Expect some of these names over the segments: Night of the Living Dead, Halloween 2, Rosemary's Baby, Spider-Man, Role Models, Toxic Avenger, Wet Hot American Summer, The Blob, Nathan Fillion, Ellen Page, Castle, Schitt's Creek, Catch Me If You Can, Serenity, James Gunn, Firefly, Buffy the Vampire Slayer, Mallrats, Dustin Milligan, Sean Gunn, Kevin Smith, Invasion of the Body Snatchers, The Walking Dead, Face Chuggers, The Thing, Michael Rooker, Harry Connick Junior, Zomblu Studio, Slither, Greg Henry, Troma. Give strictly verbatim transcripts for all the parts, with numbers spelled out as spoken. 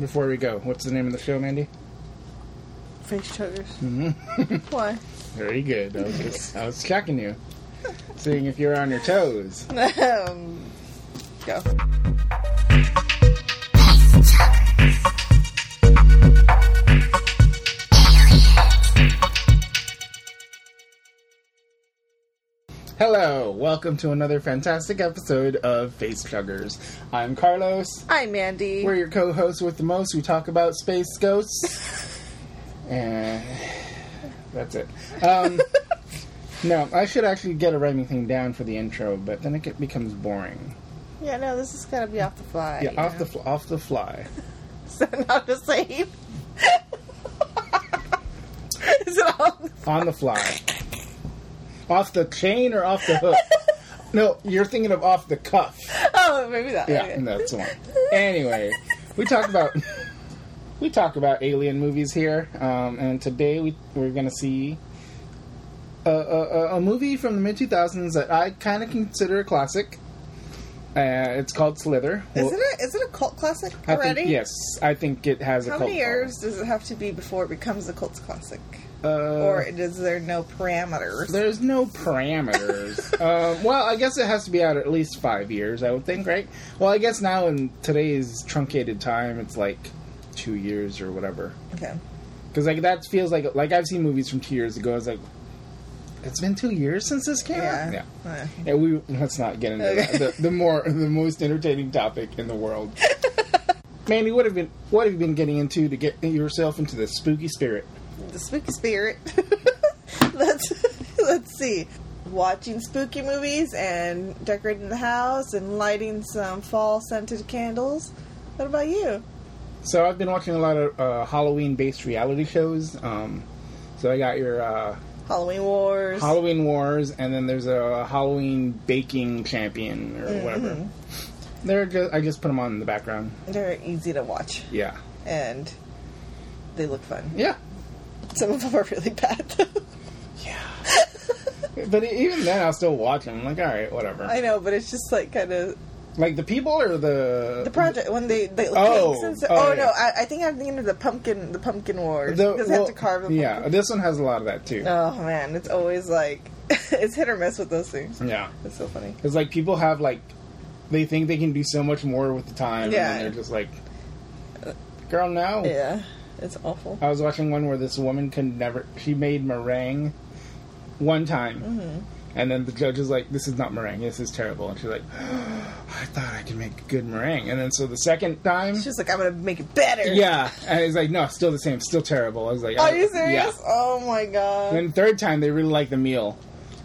before we go, what's the name of the show, Mandy? Face Chuggers. Mm-hmm. Why? Very good. I was, just, I was checking you. Seeing if you're on your toes. Um, go. Face Chuggers. Hello, welcome to another fantastic episode of Face Chuggers. I'm Carlos. I'm Mandy. We're your co-hosts with the most. We talk about space ghosts. And that's it. Um, no, I should actually get a writing thing down for the intro, but then it get, becomes boring. Yeah, no, this has got to be off the fly. Yeah, off know? the off the fly. Is that not the same? Is it off the fly? On the fly. Off the chain or off the hook? No, you're thinking of off the cuff. Oh, maybe that. Yeah, okay. That's the one. Anyway, we talk about we talk about alien movies here, um, and today we we're gonna see a, a, a movie from the mid two thousands that I kind of consider a classic. Uh, it's called Slither. Well, Isn't it? Is it a cult classic already? I think, yes, I think it has a How cult. How many years classic. does it have to be before it becomes a cult classic? Uh, or is there no parameters? There's no parameters. um, well, I guess it has to be out at least five years, I would think, right? Well, I guess now in today's truncated time, it's like two years or whatever. Okay. Because like that feels like like I've seen movies from two years ago. It's like it's been two years since this came out. Yeah. Yeah. yeah. We let's not get into okay. that. The, the more the most entertaining topic in the world. Mandy, what have been what have you been getting into to get yourself into the spooky spirit? The spooky spirit. let's let's see. Watching spooky movies and decorating the house and lighting some fall scented candles. What about you? So I've been watching a lot of uh, Halloween based reality shows. Um, so I got your uh, Halloween Wars, Halloween Wars, and then there's a Halloween Baking Champion or mm-hmm. whatever. They're just, I just put them on in the background. They're easy to watch. Yeah, and they look fun. Yeah. Some of them are really bad, though. Yeah. But even then, I'll still watch them. I'm like, all right, whatever. I know, but it's just, like, kind of... Like, the people or the... The project, when they... they oh. Sense, oh, oh, no, yeah. I, I think I'm thinking of the pumpkin, the pumpkin wars. The, because well, they have to carve them. Yeah, this one has a lot of that, too. Oh, man, it's always, like... it's hit or miss with those things. Yeah. It's so funny. It's like, people have, like... They think they can do so much more with the time. Yeah. And they're just like... Girl, no. Yeah. It's awful. I was watching one where this woman could never... She made meringue one time. Mm-hmm. And then the judge is like, this is not meringue. This is terrible. And she's like, oh, I thought I could make good meringue. And then so the second time... She's like, I'm going to make it better. Yeah. And he's like, no, still the same. Still terrible. I was like... Are you serious? Yeah. Oh, my God. And then third time, they really liked the meal.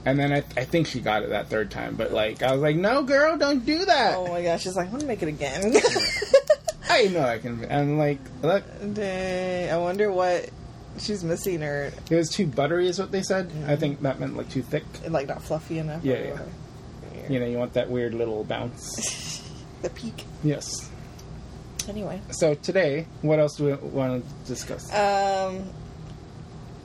And then I, th- I think she got it that third time. But, like, I was like, no, girl, don't do that. Oh, my gosh. She's like, I'm going to make it again. I know I can. I'm like, look. Dang, I wonder what she's missing or... It was too buttery is what they said. Mm-hmm. I think that meant like too thick. And, like not fluffy enough. Yeah, yeah. yeah. You know, you want that weird little bounce. The peak. Yes. Anyway. So today, what else do we want to discuss? Um,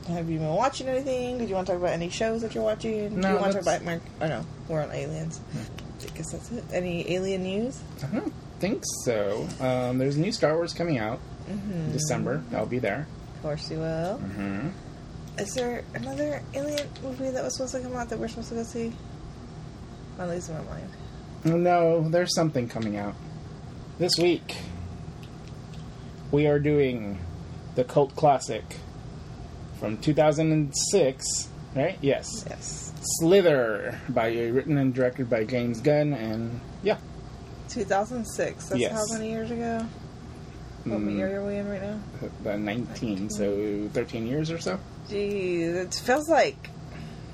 have you been watching anything? Did you want to talk about any shows that you're watching? No, do you want to talk about Mark? Oh, no. We're on aliens. Hmm. I guess that's it. Any alien news? I don't know. Think so. Um, there's a new Star Wars coming out mm-hmm. in December. I'll be there. Of course you will. Mm-hmm. Is there another alien movie that was supposed to come out that we're supposed to go see? I'm losing my mind. No, there's something coming out. This week, we are doing the cult classic from two thousand six, right? Yes. Yes. Slither, by written and directed by James Gunn, and yeah. two thousand six. That's yes. How many years ago? What mm, year are we in right now? The nineteen, nineteen. So thirteen years or so. Jeez, it feels like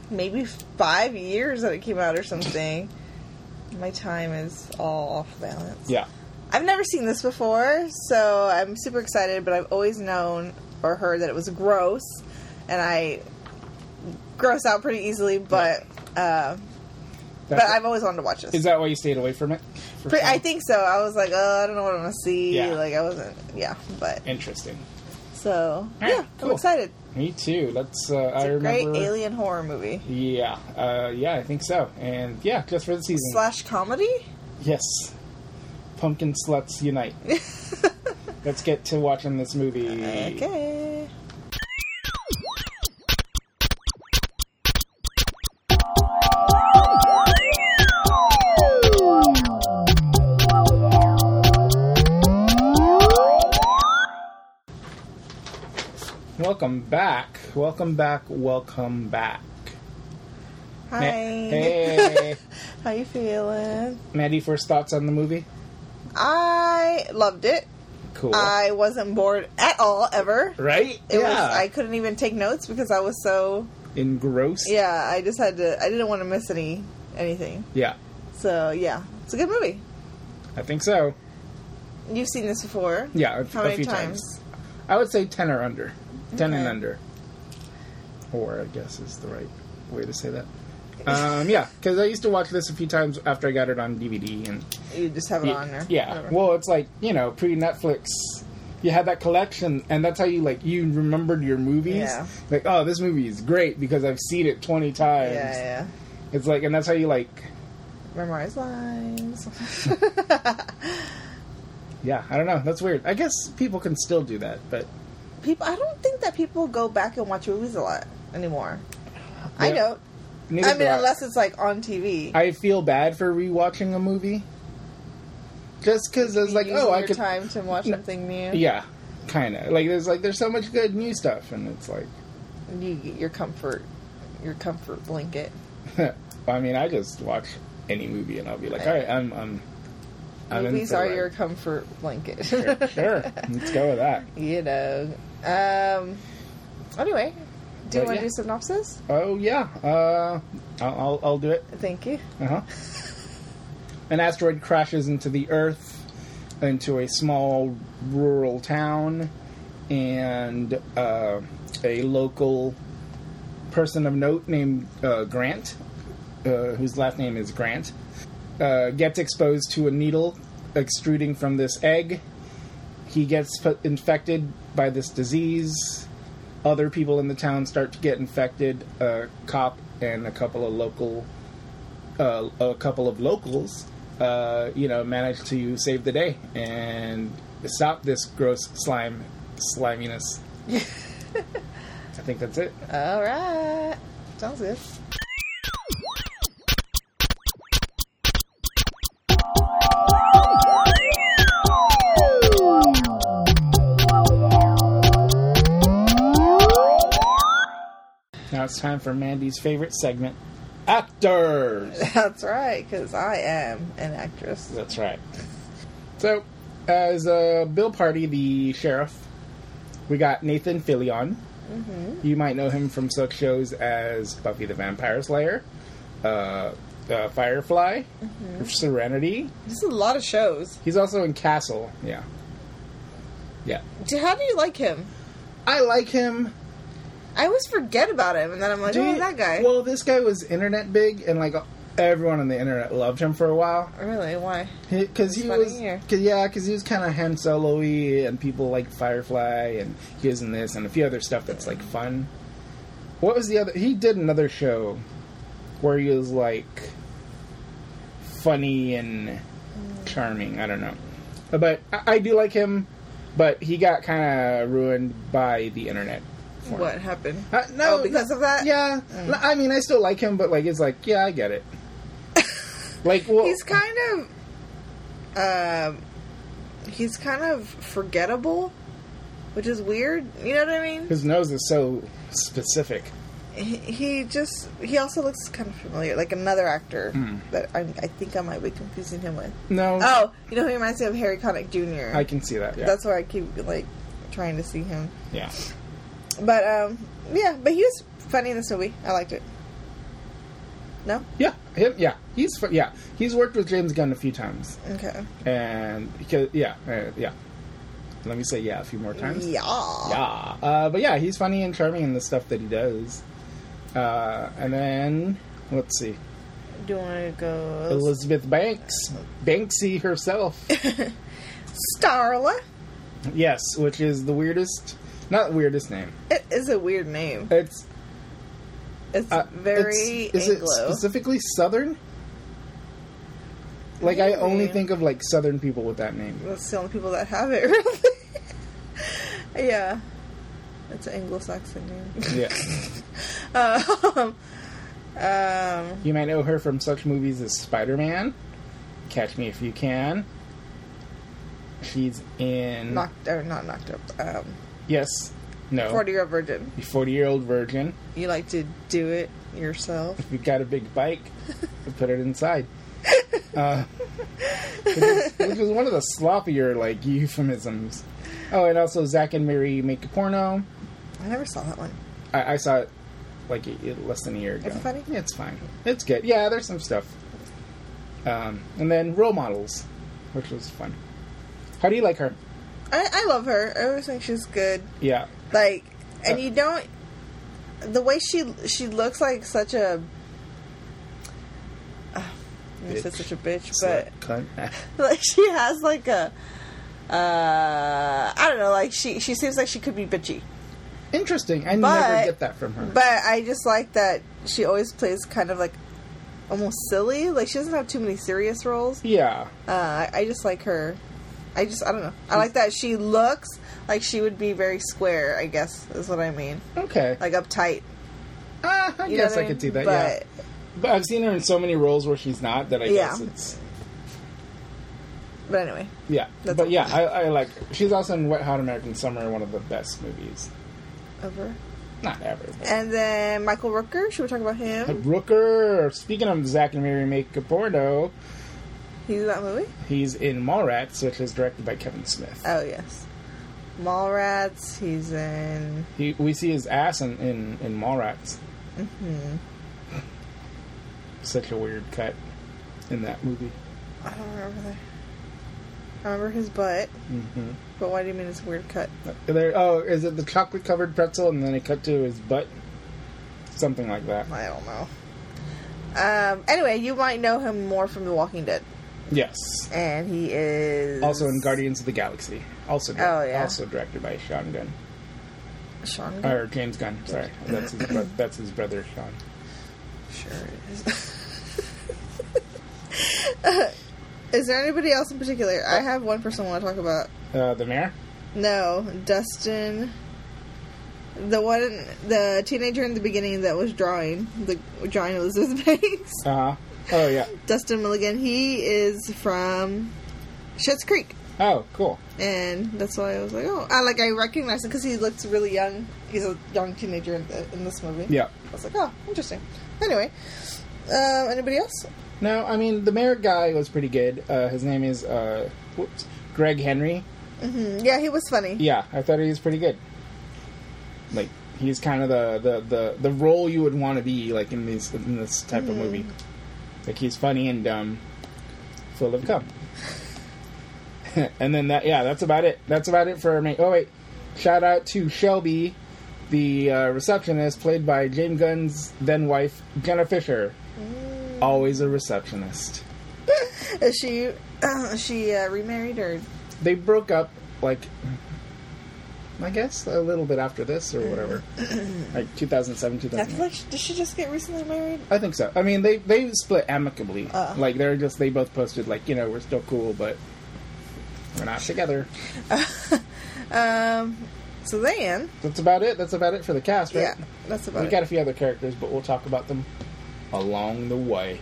maybe five years that it came out or something. My time is all off balance. Yeah. I've never seen this before, so I'm super excited, but I've always known or heard that it was gross, and I gross out pretty easily, but... Uh, That's but I've always wanted to watch this. Is that why you stayed away from it? I think so. I was like, oh, I don't know what I'm going to see. Yeah. Like, I wasn't... Yeah, but... Interesting. So, right, yeah, cool. I'm excited. Me too. That's, uh, it's I a remember... great alien horror movie. Yeah. Uh, yeah, I think so. And, yeah, just for the season. Slash comedy? Yes. Pumpkin sluts unite. Let's get to watching this movie. Okay. Welcome back. Welcome back. Welcome back. Hi. Ma- hey. How you feeling? Maddie, first thoughts on the movie? I loved it. Cool. I wasn't bored at all, ever. Right? It yeah. was, I couldn't even take notes because I was so... engrossed? Yeah, I just had to... I didn't want to miss any anything. Yeah. So, yeah. It's a good movie. I think so. You've seen this before? Yeah, a, How a many few times? times. I would say ten or under. ten okay. and under. Or, I guess, is the right way to say that. Um, yeah, because I used to watch this a few times after I got it on D V D. And you just have it yeah, on there? Yeah. Whatever. Well, it's like, you know, pre-Netflix, you had that collection, and that's how you, like, you remembered your movies. Yeah. Like, oh, this movie is great because I've seen it twenty times. Yeah, yeah. It's like, and that's how you, like... memorize lines. Yeah, I don't know. That's weird. I guess people can still do that, but... people, I don't think that people go back and watch movies a lot anymore. Yep. I don't. Neither I mean, unless it's, like, on T V. I feel bad for rewatching a movie. Just because it's like, oh, I could... time to watch something new. Yeah, kind of. Like, there's like there's so much good new stuff, and it's like... you get your comfort, your comfort blanket. I mean, I just watch any movie, and I'll be like, all right, I'm... I'm, I'm movies in for are that. Your comfort blanket. Sure, sure. Let's go with that. You know. Um. Anyway... do you uh, want to yeah. do synopsis? Oh, yeah. Uh, I'll, I'll do it. Thank you. Uh-huh. An asteroid crashes into the Earth, into a small rural town, and uh, a local person of note named uh, Grant, uh, whose last name is Grant, uh, gets exposed to a needle extruding from this egg. He gets put, infected by this disease. Other people in the town start to get infected. A cop and a couple of local, uh, a couple of locals, uh, you know, manage to save the day and stop this gross slime sliminess. I think that's it. All right, sounds good. It's time for Mandy's favorite segment, actors. That's right, because I am an actress. That's right. So, as uh, Bill Party, the sheriff, we got Nathan Fillion. Mm-hmm. You might know him from such shows as Buffy the Vampire Slayer, uh, uh, Firefly, mm-hmm. Serenity. This is a lot of shows. He's also in Castle. Yeah. Yeah. How do you like him? I like him. I always forget about him, and then I'm like, Dude, oh, that guy. Well, this guy was internet big, and, like, everyone on the internet loved him for a while. Really? Why? Because he was... Cause, yeah, because he was kind of Han Solo-y, and people like Firefly, and he was in this, and a few other stuff that's, like, fun. What was the other... He did another show where he was, like, funny and mm. charming. I don't know. But I, I do like him, but he got kind of ruined by the internet. What happened? Uh, no, oh, because no, of that? Yeah. Mm. No, I mean, I still like him, but, like, it's like, yeah, I get it. Like, well... He's kind of... Um, uh, he's kind of forgettable, which is weird. You know what I mean? His nose is so specific. He, he just... He also looks kind of familiar. Like, another actor mm. that I, I think I might be confusing him with. No. Oh, you know who he reminds me of? Harry Connick Junior I can see that, yeah. That's why I keep, like, trying to see him. Yeah. But, um, yeah, but he was funny in this movie. I liked it. No? Yeah, him, yeah. He's fun, yeah. He's worked with James Gunn a few times. Okay. And, yeah, uh, yeah. Let me say yeah a few more times. Yeah. Yeah. Uh, but, yeah, he's funny and charming in the stuff that he does. Uh, and then, let's see. Do you want to go... Elizabeth Banks. Banksy herself. Starla. Yes, which is the weirdest... Not the weirdest name. It is a weird name. It's... It's uh, very it's, Anglo. Is it specifically Southern? Like, really? I only think of, like, Southern people with that name. That's the only people that have it, really. Yeah. It's an Anglo-Saxon name. Yeah. uh, um, you might know her from such movies as Spider-Man, Catch Me If You Can. She's in... Knocked... Or not Knocked Up. Um, yes. No. forty-year-old virgin. The forty-year-old virgin. You like to do it yourself. If you've got a big bike, you put it inside. Uh, which was one of the sloppier, like, euphemisms. Oh, and also Zack and Miri Make a Porno. I never saw that one. I, I saw it, like, a, less than a year ago. Is it funny? Yeah, it's fine. It's good. Yeah, there's some stuff. Um, and then Role Models, which was fun. How do you like her? I, I love her. I always think she's good. Yeah. Like, and uh, you don't... The way she she looks like such a... Uh, I said such a bitch, Slut, but... Cunt. Like, she has, like, a... Uh, I don't know, like, she, she seems like she could be bitchy. Interesting. I but, never get that from her. But I just like that she always plays kind of, like, almost silly. Like, she doesn't have too many serious roles. Yeah. Uh, I, I just like her... I just, I don't know. I like that she looks like she would be very square, I guess, is what I mean. Okay. Like, uptight. Uh, I you guess I mean? Could see that, but, yeah. But I've seen her in so many roles where she's not that I yeah. guess it's... But anyway. Yeah. But all. yeah, I, I like her. She's also in Wet Hot American Summer, one of the best movies. Ever? Not ever. But. And then Michael Rooker. Should we talk about him? Rooker. Speaking of Zack and Miri Make a Porno... He's in that movie? He's in Mallrats, which is directed by Kevin Smith. Oh, yes. Mallrats, he's in... He, we see his ass in, in, in Mallrats. Mm-hmm. Such a weird cut in that movie. I don't remember that. I remember his butt. Mm-hmm. But why do you mean it's a weird cut? There, oh, is it the chocolate-covered pretzel and then it cut to his butt? Something like that. I don't know. Um, anyway, you might know him more from The Walking Dead. Yes. And he is... Also in Guardians of the Galaxy. Also di- oh, yeah. also directed by Sean Gunn. Sean Gunn? Or James Gunn, sorry. That's his, bro- that's his brother, Sean. Sure is. uh, is there anybody else in particular? What? I have one person I want to talk about. Uh, the mayor? No. Dustin... The one... The teenager in the beginning that was drawing. The drawing Elizabeth Banks. Uh-huh. Oh, yeah. Dustin Milligan. He is from Schitt's Creek. Oh, cool. And that's why I was like, oh. I, like, I recognized him because he looks really young. He's a young teenager in, the, in this movie. Yeah. I was like, oh, interesting. Anyway. Uh, anybody else? No, I mean, the mayor guy was pretty good. Uh, his name is uh, whoops, Greg Henry. Mm-hmm. Yeah, he was funny. Yeah, I thought he was pretty good. Like, he's kind of the, the, the, the role you would want to be, like, in, these, in this type mm. of movie. Like, he's funny and dumb, full of cum. And then that, yeah, that's about it. That's about it for me. Oh, wait. Shout out to Shelby, the uh, receptionist, played by James Gunn's then-wife, Jenna Fischer. Mm. Always a receptionist. Is she, uh, she uh, remarried, or? They broke up, like, I guess a little bit after this or whatever. Like two thousand seven, two thousand eight. Like, did she just get recently married? I think so. I mean, they, they split amicably. Uh. Like, they're just, they both posted, like, you know, we're still cool, but we're not together. Uh, um, so then... That's about it. That's about it for the cast, right? Yeah, that's about we it. We got a few other characters, but we'll talk about them along the way.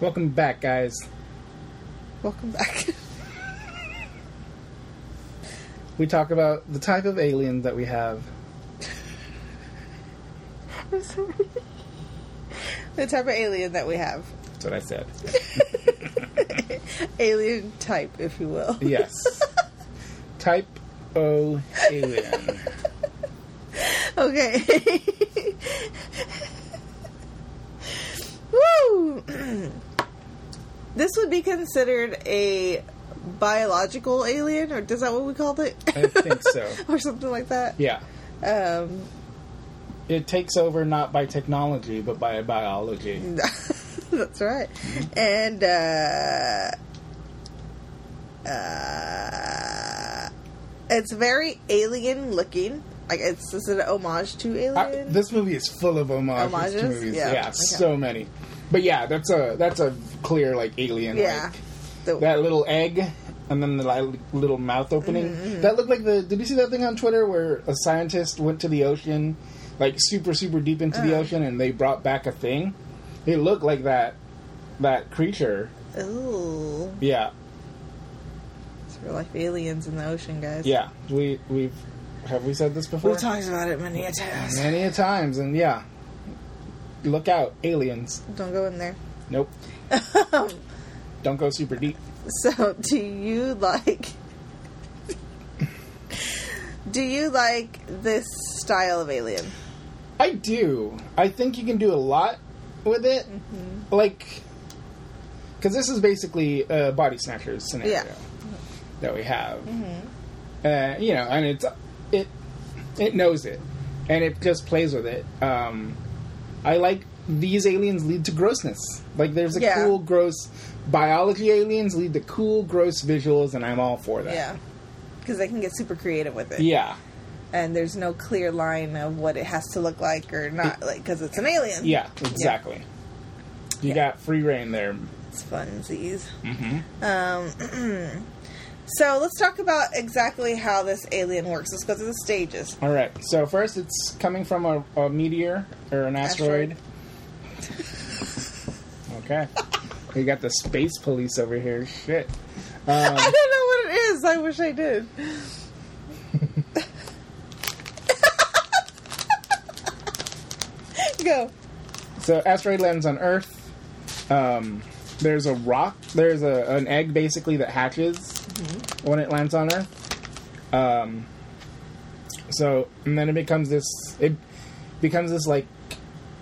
Welcome back, guys. Welcome back. We talk about the type of alien that we have. I'm sorry. The type of alien that we have. That's what I said. Alien type, if you will. Yes. Type O alien. Okay. Woo! This would be considered a biological alien, or is that what we called it? I think so. Or something like that? Yeah. Um, it takes over not by technology, but by biology. That's right. Mm-hmm. And, uh... Uh... It's very alien looking. Like, it's is it an homage to Alien? I, this movie is full of homages, homages? to movies. Yeah, yeah okay. so many. But yeah, that's a that's a clear like Alien. Yeah, like, the, that little egg and then the like, little mouth opening. Mm-hmm. That looked like the. Did you see that thing on Twitter where a scientist went to the ocean, like super super deep into uh. the ocean, and they brought back a thing? It looked like that that creature. Ooh. Yeah. It's real life aliens in the ocean, guys. Yeah, we we've. Have we said this before? We've talked about it many a times. Many a times, and yeah. Look out, aliens. Don't go in there. Nope. Don't go super deep. So, do you like... do you like this style of Alien? I do. I think you can do a lot with it. Mm-hmm. Like... Because this is basically a Body Snatchers scenario yeah. that we have. Mm-hmm. Uh, you know, and it's... It it knows it, and it just plays with it. Um, I like these aliens lead to grossness. Like, there's a yeah. cool, gross... Biology aliens lead to cool, gross visuals, and I'm all for that. Yeah, because they can get super creative with it. Yeah. And there's no clear line of what it has to look like or not, because it, like, it's an alien. Yeah, exactly. Yeah. You yeah. got free reign there. It's funsies. Mm-hmm. Um... So, let's talk about exactly how this alien works. Let's go through the stages. All right. So, first, it's coming from a, a meteor or an asteroid. asteroid. Okay. We got the space police over here. Shit. Um, I don't know what it is. I wish I did. Go. So, asteroid lands on Earth. Um, there's a rock. There's a, an egg, basically, that hatches. Mm-hmm. When it lands on Earth, um, so and then it becomes this. It becomes this like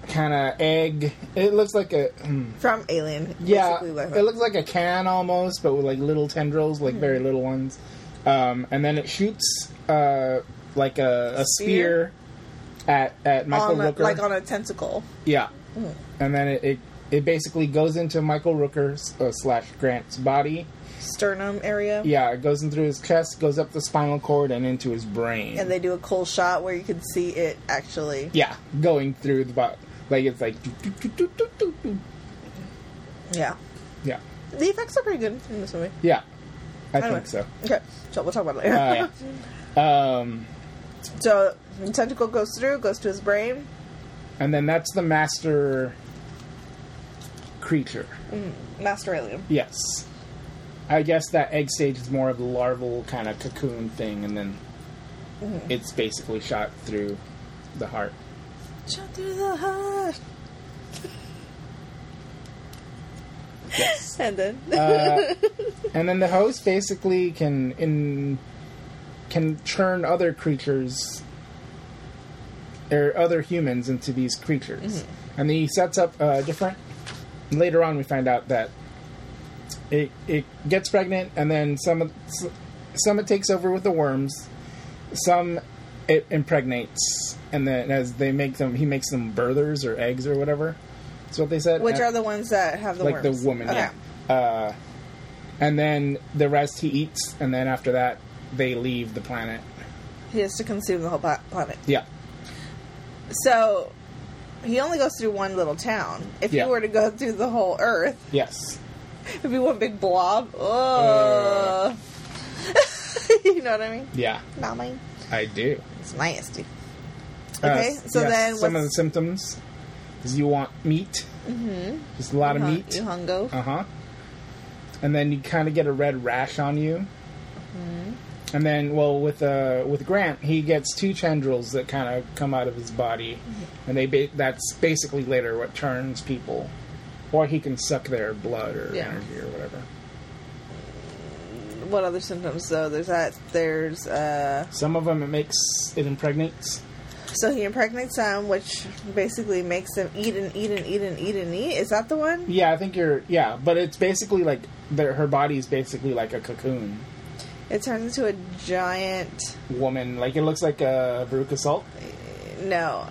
kind of egg. It looks like a mm, from Alien. Yeah, it looks like a can almost, but with like little tendrils, like mm-hmm. very little ones. Um, and then it shoots uh, like a, a spear, spear at at Michael on a, Rooker, like on a tentacle. Yeah, mm-hmm. and then it, it it basically goes into Michael Rooker's uh, slash Grant's body. Sternum area. Yeah, it goes in through his chest, goes up the spinal cord, and into his brain. And they do a cool shot where you can see it actually. Yeah, going through the body. Like, it's like... Do, do, do, do, do, do. Yeah. Yeah. The effects are pretty good in this movie. Yeah. I anyway. think so. Okay, so we'll talk about it later. Uh, yeah. um, so, the tentacle goes through, goes to his brain. And then that's the master creature. Mm, master alien. Yes. I guess that egg stage is more of the larval kind of cocoon thing, and then mm-hmm. it's basically shot through the heart. Shot through the heart! Yes. And then? uh, and then the host basically can in can turn other creatures, or other humans, into these creatures. Mm-hmm. And he sets up uh, different... Later on we find out that It it gets pregnant, and then some some it takes over with the worms, some it impregnates, and then as they make them, he makes them birthers or eggs or whatever. That's what they said. Which and, are the ones that have the like worms? Like the woman, okay. yeah. Uh, and then the rest he eats, and then after that they leave the planet. He has to consume the whole planet. Yeah. So he only goes through one little town. If yeah. he were to go through the whole Earth, yes. It'd be one big blob. Oh. Uh, you know what I mean? Yeah. Not mine. I do. It's nasty. Okay, uh, so yes, then... Some of the symptoms is you want meat. Mm-hmm. Just a lot you of hung- meat. You hungo. Uh-huh. And then you kind of get a red rash on you. Mm-hmm. And then, well, with uh, with Grant, he gets two tendrils that kind of come out of his body. Mm-hmm. And they ba- that's basically later what turns people... Or he can suck their blood or yeah. energy or whatever. What other symptoms, though? There's that. There's, uh... Some of them it makes... It impregnates. So he impregnates them, which basically makes them eat and eat and eat and eat and eat? Is that the one? Yeah, I think you're... Yeah, but it's basically like... Her body's basically like a cocoon. It turns into a giant... Woman. Like, it looks like a Veruca Salt? No.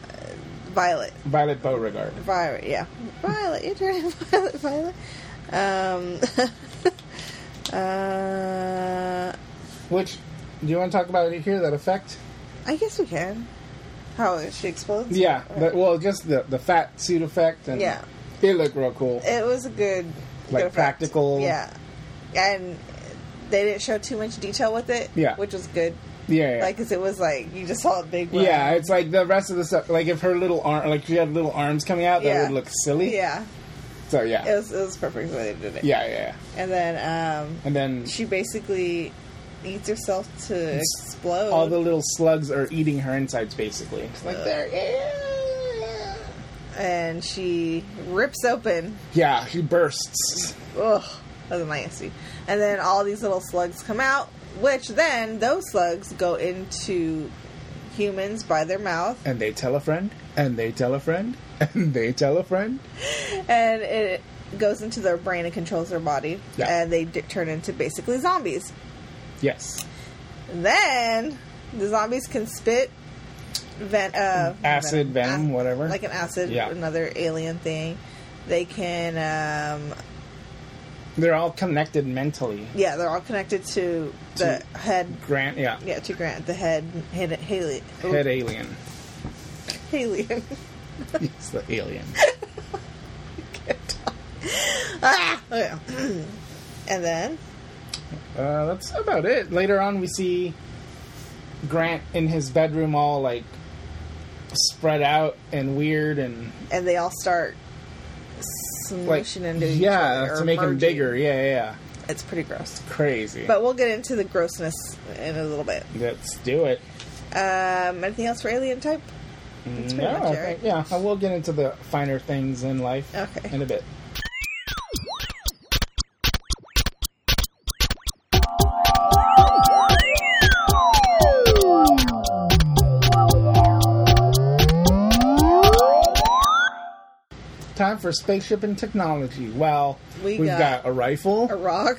Violet. Violet Beauregard. Violet, yeah. Violet, you're turning Violet, Violet. Um, uh, Which, Do you want to talk about it here, that effect? I guess we can. How she explodes? Yeah. Or... But, well, just the, the fat suit effect. And yeah. It looked real cool. It was a good Like, good practical. Yeah. And they didn't show too much detail with it. Yeah. Which was good. Yeah, yeah. Like, because it was like, you just saw a big one. Yeah, it's like the rest of the stuff. Like, if her little arm, like, she had little arms coming out, yeah. that would look silly. Yeah. So, yeah. It was, it was perfect the way they did it. Yeah, yeah, yeah. And then, um... And then... She basically eats herself to explode. All the little slugs are eating her insides, basically. It's like, there. Yeah. And she rips open. Yeah, she bursts. Ugh. That was nasty. And then all these little slugs come out. Which then, those slugs go into humans by their mouth. And they tell a friend, and they tell a friend, and they tell a friend. And it goes into their brain and controls their body. Yeah. And they d- turn into basically zombies. Yes. And then, the zombies can spit ven- uh, acid, venom, venom ac- whatever. Like an acid, yeah. Another alien thing. They can... Um, They're all connected mentally. Yeah, they're all connected to the to head. Grant, yeah. Yeah, to Grant, the head. Head, Haley, head alien. Alien. It's the alien. Ah, okay. And then? Uh, that's about it. Later on, we see Grant in his bedroom all, like, spread out and weird. And, and they all start... Like, into yeah, to make merging. Him bigger. Yeah, yeah. It's pretty gross. It's crazy. But we'll get into the grossness in a little bit. Let's do it. Um, anything else for alien type? That's no, much, I think, right? Yeah. I will get into the finer things in life okay. in a bit. Time for spaceship and technology. Well, we we've got, got a rifle, a rock.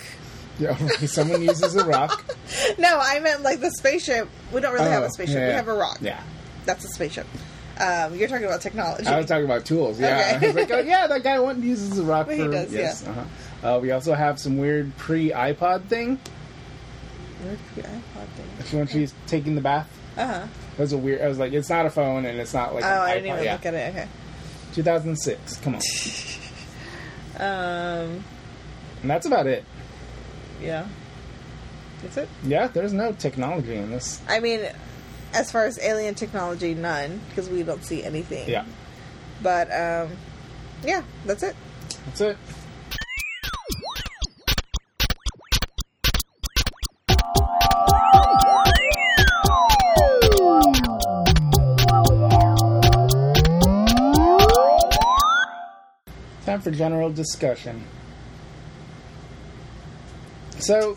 Yeah, someone uses a rock. No, I meant like the spaceship. We don't really oh, have a spaceship. Yeah. We have a rock. Yeah, that's a spaceship. Um, you're talking about technology. I was talking about tools. Yeah, okay. I was like, oh yeah, that guy one uses a rock. Well, for, he does. Yes. Yeah. Uh-huh. Uh, we also have some weird pre-iPod thing. Weird pre-iPod thing. She when she's taking the bath. Uh huh. That was a weird. I was like, it's not a phone, and it's not like. Oh, an I didn't iPod. even yeah. look at it. Okay. two thousand six. Come on. um, and that's about it. Yeah. That's it? Yeah, there's no technology in this. I mean, as far as alien technology, none, because we don't see anything. Yeah. But, um, yeah, that's it. That's it. Time for general discussion. So,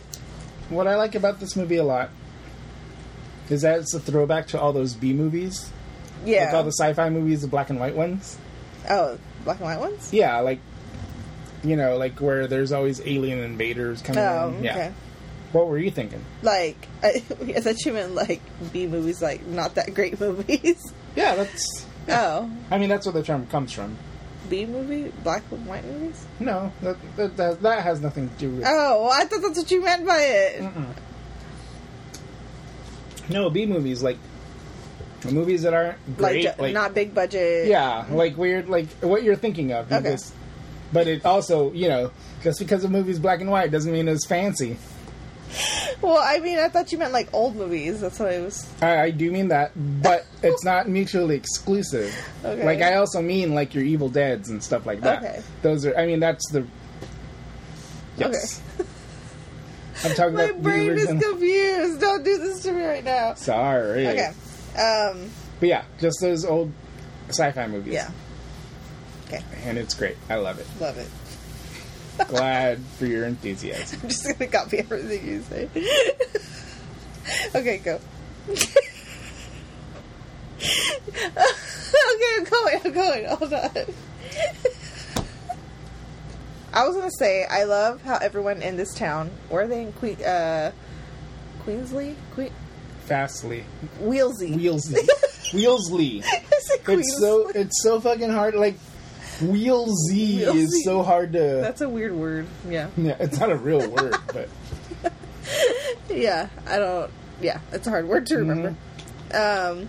what I like about this movie a lot is that it's a throwback to all those B movies. Yeah. Like all the sci-fi movies, the black and white ones. Oh, black and white ones? Yeah, like, you know, like where there's always alien invaders coming oh, in. Oh, okay. Yeah. What were you thinking? Like, I, I thought you meant like B movies, like not that great movies. Yeah, that's... Yeah. Oh. I mean, that's where the term comes from. B movie? Black and white movies? No, that, that that that has nothing to do with it. Oh, I thought that's what you meant by it. Mm-mm. No, B movies, like, movies that aren't great. Like, like, not big budget. Yeah, like weird, like what you're thinking of. Okay. Just, but it also, you know, just because a movie's black and white doesn't mean it's fancy. Well, I mean, I thought you meant, like, old movies. That's what I was... I, I do mean that, but it's not mutually exclusive. Okay. Like, I also mean, like, your Evil Deads and stuff like that. Okay. Those are... I mean, that's the... Yes. Okay. I'm talking My about... My brain original... is confused. Don't do this to me right now. Sorry. Okay. Um, but, yeah, just those old sci-fi movies. Yeah. Okay. And it's great. I love it. Love it. Glad for your enthusiasm. I'm just going to copy everything you say. Okay, go. Okay, I'm going, I'm going. Hold on. I was going to say, I love how everyone in this town, were they in que- uh, Queensley? Que- Fastly. Wheelsley. Wheelsley. Wheelsley. It's Queens- so It's so fucking hard, like... Wheelzy Wheelzy is so hard to... That's a weird word, yeah. Yeah, it's not a real word, but... Yeah, I don't Yeah, that's a hard word to remember. Mm-hmm. Um,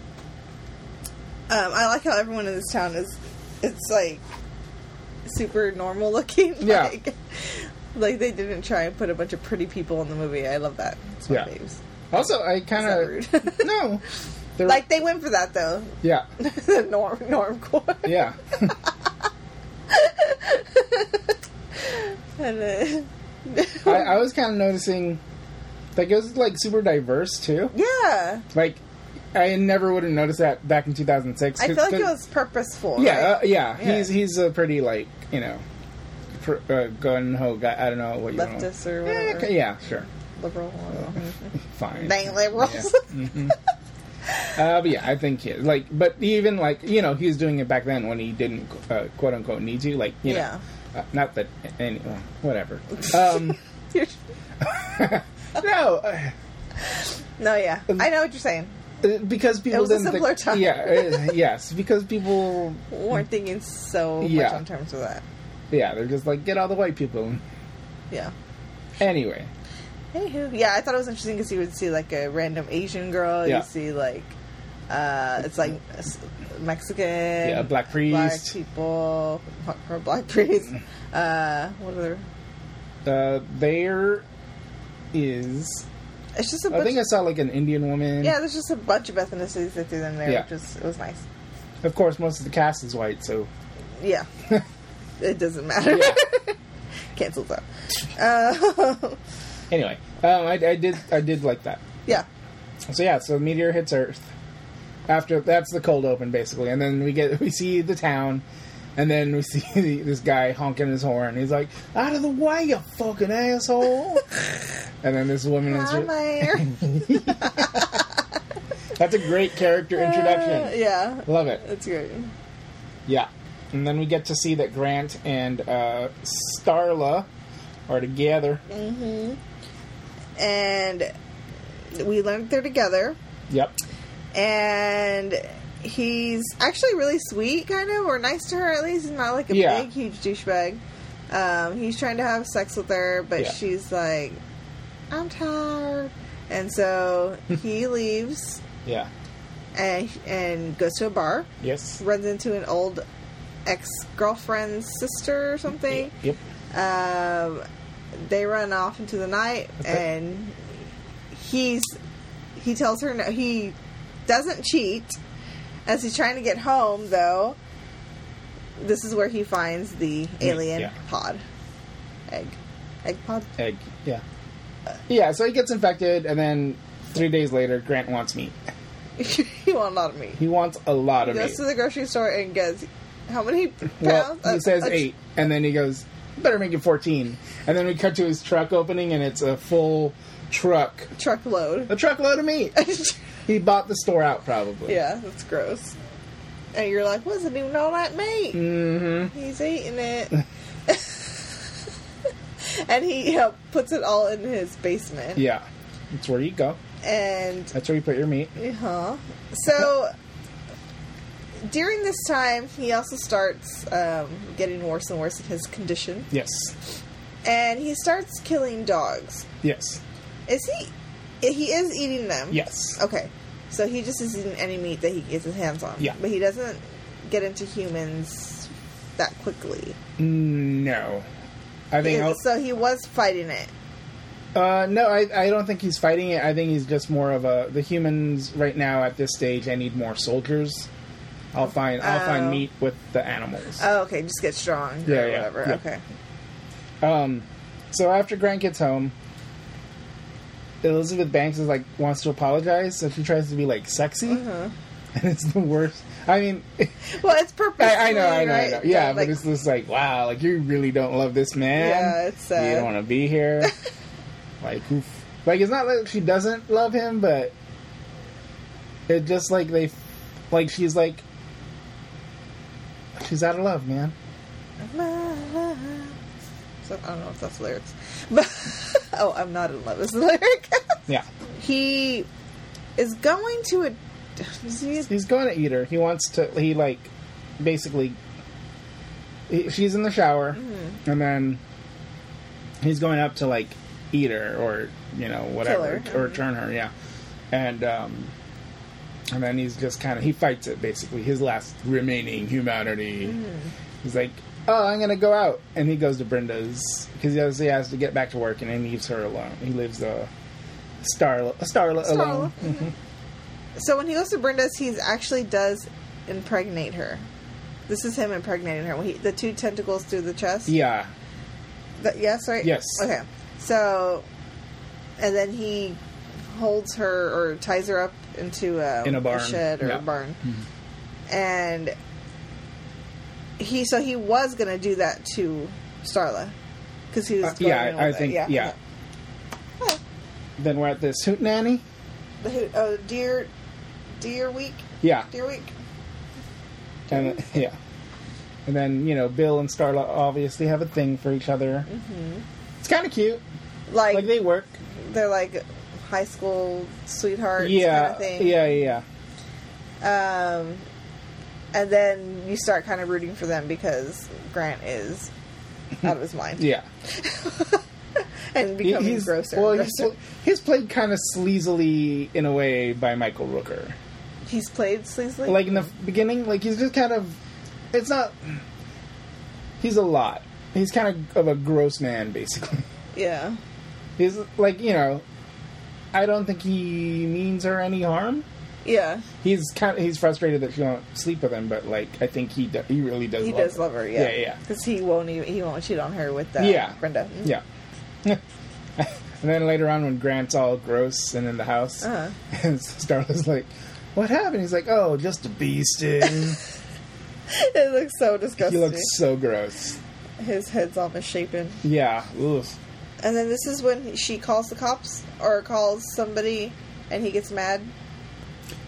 um, I like how everyone in this town is, it's like, super normal looking. Yeah. Like, like they didn't try and put a bunch of pretty people in the movie. I love that. It's my yeah. faves. Also, I kind of... no. They're... Like, they went for that, though. Yeah. norm, normcore. Yeah. and, uh... I, I was kind of noticing... Like, it was, like, super diverse, too. Yeah. Like, I never would have noticed that back in two thousand six. I feel like it was purposeful. Yeah, right? uh, yeah. yeah. He's he's a pretty, like, you know, pr- uh, gun-ho guy. I don't know what you want. Leftist or whatever. Yeah, okay, yeah, sure. Liberal. Mm-hmm. Fine. Dang liberals. Yeah. Mm-hmm. uh, but, yeah, I think he is. Like, but even, like, you know, he was doing it back then when he didn't, uh, quote-unquote, need to. Like, you yeah. know. Uh, not that... Any, well, whatever. Um... No, no, yeah, I know what you're saying. Because people it was didn't a simpler think, time. Yeah, uh, yes, because people weren't thinking so yeah. much on terms of that. Yeah, they're just like, get all the white people. Yeah. Anyway. Anywho, yeah, I thought it was interesting because you would see like a random Asian girl. Yeah. You see like, uh, it's like Mexican. Yeah, black priest. Black people, or black priest. Uh, what are there? Uh, they're. Is it's just a bunch I think I saw like an Indian woman. Yeah, there's just a bunch of ethnicities that threw in there, yeah. which was it was nice. Of course, most of the cast is white, so yeah, it doesn't matter. Yeah. Cancels out. Uh, anyway, um, I, I did I did like that. Yeah. So yeah, so meteor hits Earth. After that's the cold open basically, and then we get we see the town. And then we see the, this guy honking his horn. He's like, out of the way, you fucking asshole. And then this woman is... Re- That's a great character introduction. Uh, yeah. Love it. That's great. Yeah. And then we get to see that Grant and uh, Starla are together. Mm-hmm. And we learned they're together. Yep. And... He's actually really sweet, kind of, or nice to her, at least. He's not, like, a yeah. big, huge douchebag. Um, he's trying to have sex with her, but yeah. she's like, I'm tired. And so he leaves. Yeah. And and goes to a bar. Yes. Runs into an old ex-girlfriend's sister or something. Yep. Um, they run off into the night, okay. and he's he tells her no, he doesn't cheat. As he's trying to get home, though, this is where he finds the alien yeah. pod. Egg. Egg pod? Egg, yeah. Uh, yeah, so he gets infected, and then three days later, Grant wants meat. He wants a lot of meat. He wants a lot of he goes meat. Goes to the grocery store and gets, how many pounds? Well, he uh, says uh, eight, and then he goes, better make it fourteen. And then we cut to his truck opening, and it's a full truck. Truckload. A truckload of meat. He bought the store out, probably. Yeah, that's gross. And you're like, wasn't even all that meat. Mm-hmm. He's eating it. And he uh, puts it all in his basement. Yeah. That's where you go. And... That's where you put your meat. Uh-huh. So, during this time, he also starts um, getting worse and worse in his condition. Yes. And he starts killing dogs. Yes. Is he... He is eating them. Yes. Okay. So he just is eating any meat that he gets his hands on. Yeah. But he doesn't get into humans that quickly. No. I think he is, so he was fighting it. Uh, no, I, I don't think he's fighting it. I think he's just more of a... The humans right now at this stage, I need more soldiers. I'll find I'll oh. find meat with the animals. Oh, okay. Just get strong yeah, or yeah, whatever. Yeah. Okay. Um, so after Grant gets home... Elizabeth Banks is like wants to apologize, so she tries to be like sexy, uh-huh. and it's the worst. I mean, well, it's purposeful. I, I know, I know, right? I know. Yeah, like, but it's just like, wow, like you really don't love this man. Yeah, it's sad. You don't want to be here. Like, oof. Like it's not like she doesn't love him, but it just like they, like she's like, she's out of love, man. Love. So, I don't know if that's lyrics, but. Oh, I'm not in love is the lyric. Yeah. He is going to a... He's, he's going to eat her. He wants to... He, like, basically... He, she's in the shower, mm-hmm. and then he's going up to, like, eat her or, you know, whatever. Or mm-hmm. turn her, yeah. and um, and then he's just kind of, he fights it, basically, his last remaining humanity. Mm. He's like, oh, I'm going to go out. And he goes to Brenda's, because he obviously has to get back to work, and he leaves her alone. He lives a starlet star star alone. Mm-hmm. So when he goes to Brenda's, he actually does impregnate her. This is him impregnating her. He, the two tentacles through the chest? Yeah. The, yes, right? Yes. Okay. So, and then he holds her, or ties her up into a, In a, barn. a shed or yeah. a barn. Mm-hmm. And... He so he was gonna do that to Starla because he was uh, going yeah I think yeah. yeah. Well, then we're at this hoot nanny. The hoot oh deer, deer week yeah deer week. And uh, yeah, and then you know Bill and Starla obviously have a thing for each other. Mm-hmm. It's kind of cute. Like, like they work. They're like high school sweethearts. Yeah, kind of thing. yeah yeah yeah. Um. And then you start kind of rooting for them because Grant is out of his mind. Yeah. And becoming he's, grosser well, and grosser. He's, he's played kind of sleazily, in a way, by Michael Rooker. He's played sleazily? Like, in the beginning, like, he's just kind of... It's not... He's a lot. He's kind of of a gross man, basically. Yeah. He's, like, you know... I don't think he means her any harm. Yeah, he's kind of, he's frustrated that she won't sleep with him, but like I think he do, he really does. He love does her. love her, yeah, yeah, yeah. Because he won't even, he won't cheat on her with uh, yeah. Brenda. Mm-hmm. Yeah, and then later on when Grant's all gross and in the house, uh-huh. and Starla's like, "What happened?" He's like, "Oh, just a bee sting." It looks so disgusting. He looks so gross. His head's all misshapen. Yeah. Oof. And then this is when she calls the cops or calls somebody, and he gets mad.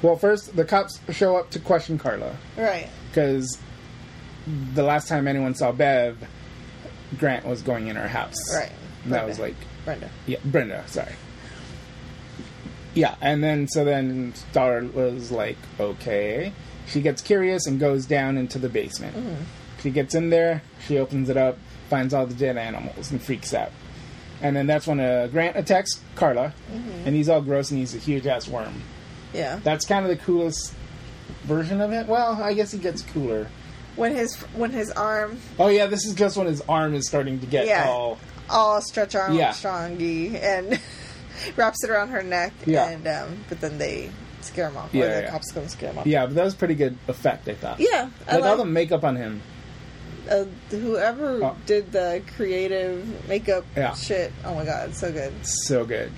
Well, first, the cops show up to question Carla. Right. Because the last time anyone saw Bev, Grant was going in her house. Right. And Brenda. That was like... Brenda. Yeah, Brenda, sorry. Yeah, and then, so then Star was like, okay. She gets curious and goes down into the basement. Mm-hmm. She gets in there, she opens it up, finds all the dead animals, and freaks out. And then that's when uh, Grant attacks Carla, mm-hmm. and he's all gross, and he's a huge-ass worm. Yeah. That's kind of the coolest version of it. Well, I guess it gets cooler. When his when his arm... Oh, yeah, this is just when his arm is starting to get yeah, all... all stretch arm yeah. strongy and wraps it around her neck. Yeah. And, um, but then they scare him off. Yeah, or the yeah. cops come scare him off. Yeah, but that was pretty good effect, I thought. Yeah. I like, like all the makeup on him. Uh, whoever oh. did the creative makeup yeah. shit. Oh, my God, so good. So good.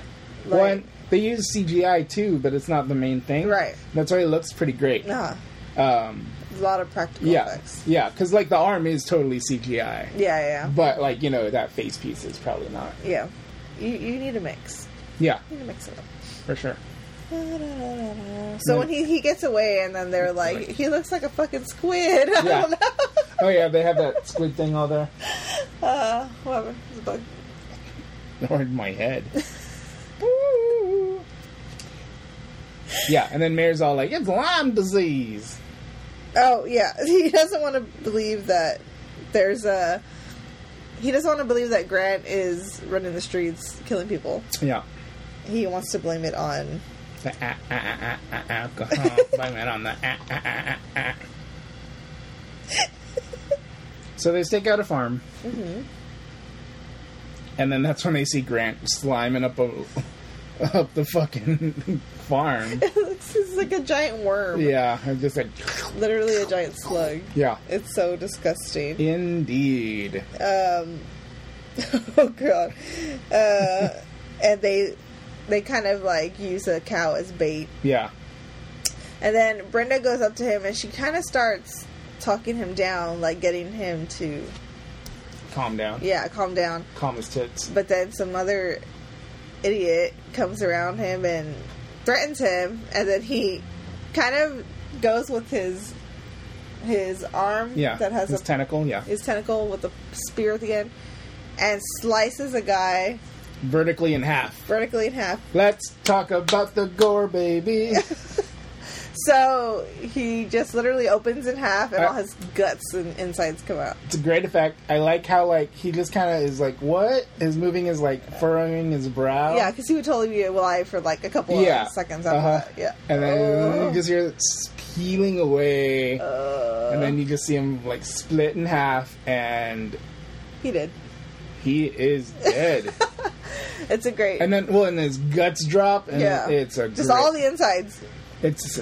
Like, One... They use C G I, too, but it's not the main thing. Right. That's why it looks pretty great. Uh-huh. Um, a lot of practical yeah, effects. Yeah, because, like, the arm is totally C G I. Yeah, yeah. But, like, you know, that face piece is probably not. Yeah. You you need a mix. Yeah. You need to mix it up. For sure. Da, da, da, da, da. So yeah. when he, he gets away, and then they're like, he looks like a fucking squid. I yeah. don't know. Oh, yeah, they have that squid thing all there. Uh, whatever. It's a bug. Or in my head. Yeah, and then Mayor's all like, it's Lyme disease. Oh, yeah. He doesn't want to believe that there's a... He doesn't want to believe that Grant is running the streets, killing people. Yeah. He wants to blame it on... The ah, ah, ah, ah, alcohol. Blame it on the ah, ah, ah, ah, ah. So they stake out a farm. Mm-hmm. And then that's when they see Grant sliming up a... up the fucking farm. It looks it's like a giant worm. Yeah, I just like... Literally a giant slug. Yeah. It's so disgusting. Indeed. Um, oh, God. Uh, and they they kind of, like, use a cow as bait. Yeah. And then Brenda goes up to him, and she kind of starts talking him down, like, getting him to... Calm down. Yeah, calm down. Calm his tits. But then some other... idiot comes around him and threatens him, and then he kind of goes with his his arm yeah, that has his a, tentacle yeah his tentacle with a spear at the end, and slices a guy vertically in half vertically in half. Let's talk about the gore, baby. So he just literally opens in half, and uh, all his guts and insides come out. It's a great effect. I like how, like, he just kind of is like, what? His moving is, like, furrowing his brow. Yeah, because he would totally be alive for, like, a couple yeah. of seconds after uh-huh. that. Yeah. And then oh. you just hear it peeling away, uh. and then you just see him, like, split in half, and... He did. He is dead. It's a great... And then, well, and his guts drop, and yeah. it's a great... Just all the insides. It's...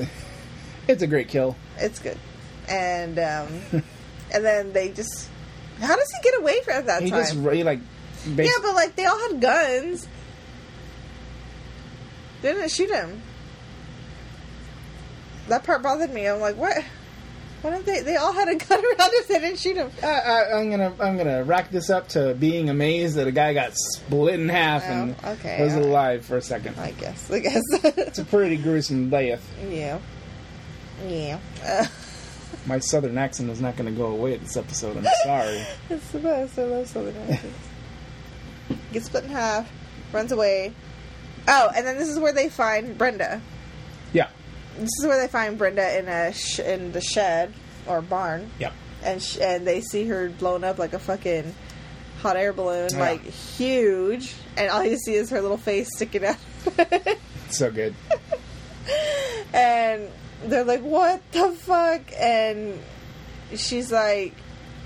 It's a great kill. It's good. And um, and then they just... How does he get away from that he time? Just, he just, like... Basically... Yeah, but, like, they all had guns. They didn't shoot him. That part bothered me. I'm like, what? Why don't they... They all had a gun around if they didn't shoot him. Uh, I, I'm gonna I'm gonna rack this up to being amazed that a guy got split in half oh, and okay, was alive right. for a second. I guess. I guess. It's a pretty gruesome death. Yeah. Yeah. Uh, My southern accent is not going to go away at this episode. I'm sorry. It's the best. I love southern accents. Gets split in half, runs away. Oh, and then this is where they find Brenda. Yeah. This is where they find Brenda in a sh- in the shed or barn. Yeah. And sh- and they see her blown up like a fucking hot air balloon, yeah. like huge. And all you see is her little face sticking out. So good. And. They're like, what the fuck? And she's like,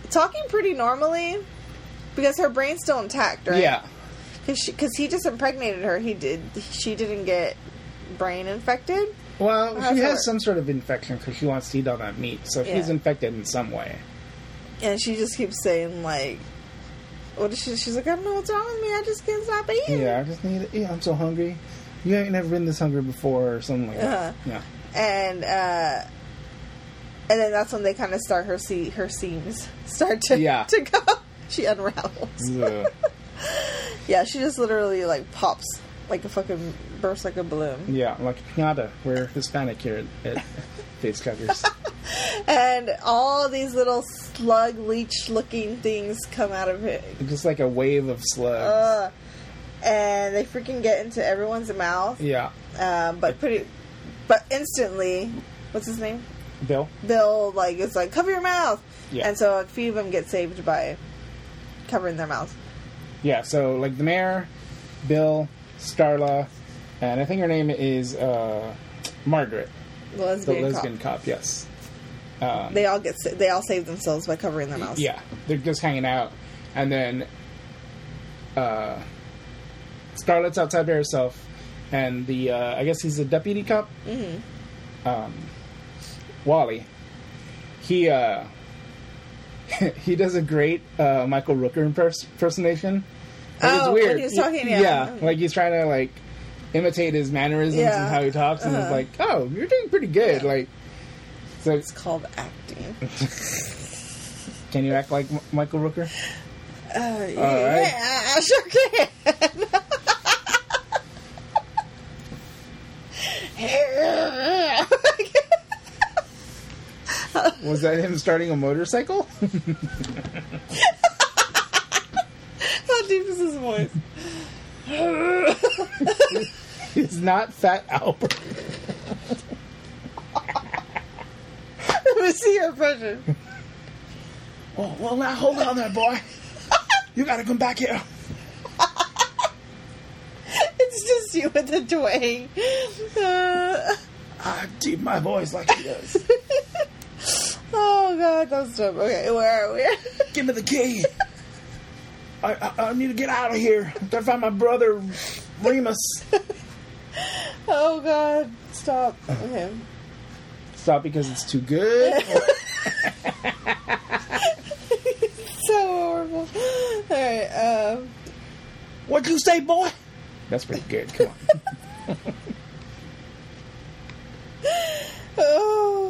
talking pretty normally because her brain's still intact, right? Yeah. Because he just impregnated her. He did. She didn't get brain infected. Well, she has work? some sort of infection because she wants to eat all that meat. So yeah. she's infected in some way. And she just keeps saying, like, what is she? She's like, I don't know what's wrong with me. I just can't stop eating. Yeah, I just need to eat. I'm so hungry. You ain't never been this hungry before or something like uh-huh. that. Yeah. And uh, and then that's when they kind of start her see her seams start to yeah. to go. She unravels. Yeah. Yeah, she just literally like pops like a fucking burst like a balloon. Yeah, like a piñata. We're Hispanic here at, at Face Chuggers. And all these little slug leech looking things come out of it. Just like a wave of slugs. Uh, and they freaking get into everyone's mouth. Yeah. Um, but pretty. But instantly, what's his name? Bill. Bill, like, it's like, cover your mouth. Yeah. And so a few of them get saved by covering their mouths. Yeah, so, like, the mayor, Bill, Starla, and I think her name is uh, Margaret. The lesbian, the lesbian cop. cop, yes. Um, they all get sa- they all save themselves by covering their mouths. Yeah, they're just hanging out. And then uh, Starla's outside by herself. And the, uh, I guess he's a deputy cop? Mm-hmm. Um, Wally. He, uh, he does a great, uh, Michael Rooker impers- impersonation. Like, oh, it's weird. When he was talking, yeah. Yeah, like he's trying to, like, imitate his mannerisms yeah. and how he talks, and uh-huh. it's like, oh, you're doing pretty good, yeah. like. So it's called acting. Can you act like M- Michael Rooker? Uh, yeah, All right. yeah, I sure can. Was that him starting a motorcycle? How deep is his voice? It's not Fat Albert. Let me see your impression. Oh, well, now hold on there, boy. You gotta come back here. It's just you with the twang. Uh, I keep my voice like he does. Oh, God, that was dumb. Okay, where are we? Give me the key. I, I, I need to get out of here. I'm trying to find my brother, Remus. Oh, God. Stop. Okay. Stop because it's too good? It's so horrible. All right. Um... What'd you say, boy? That's pretty good. Come on. Oh.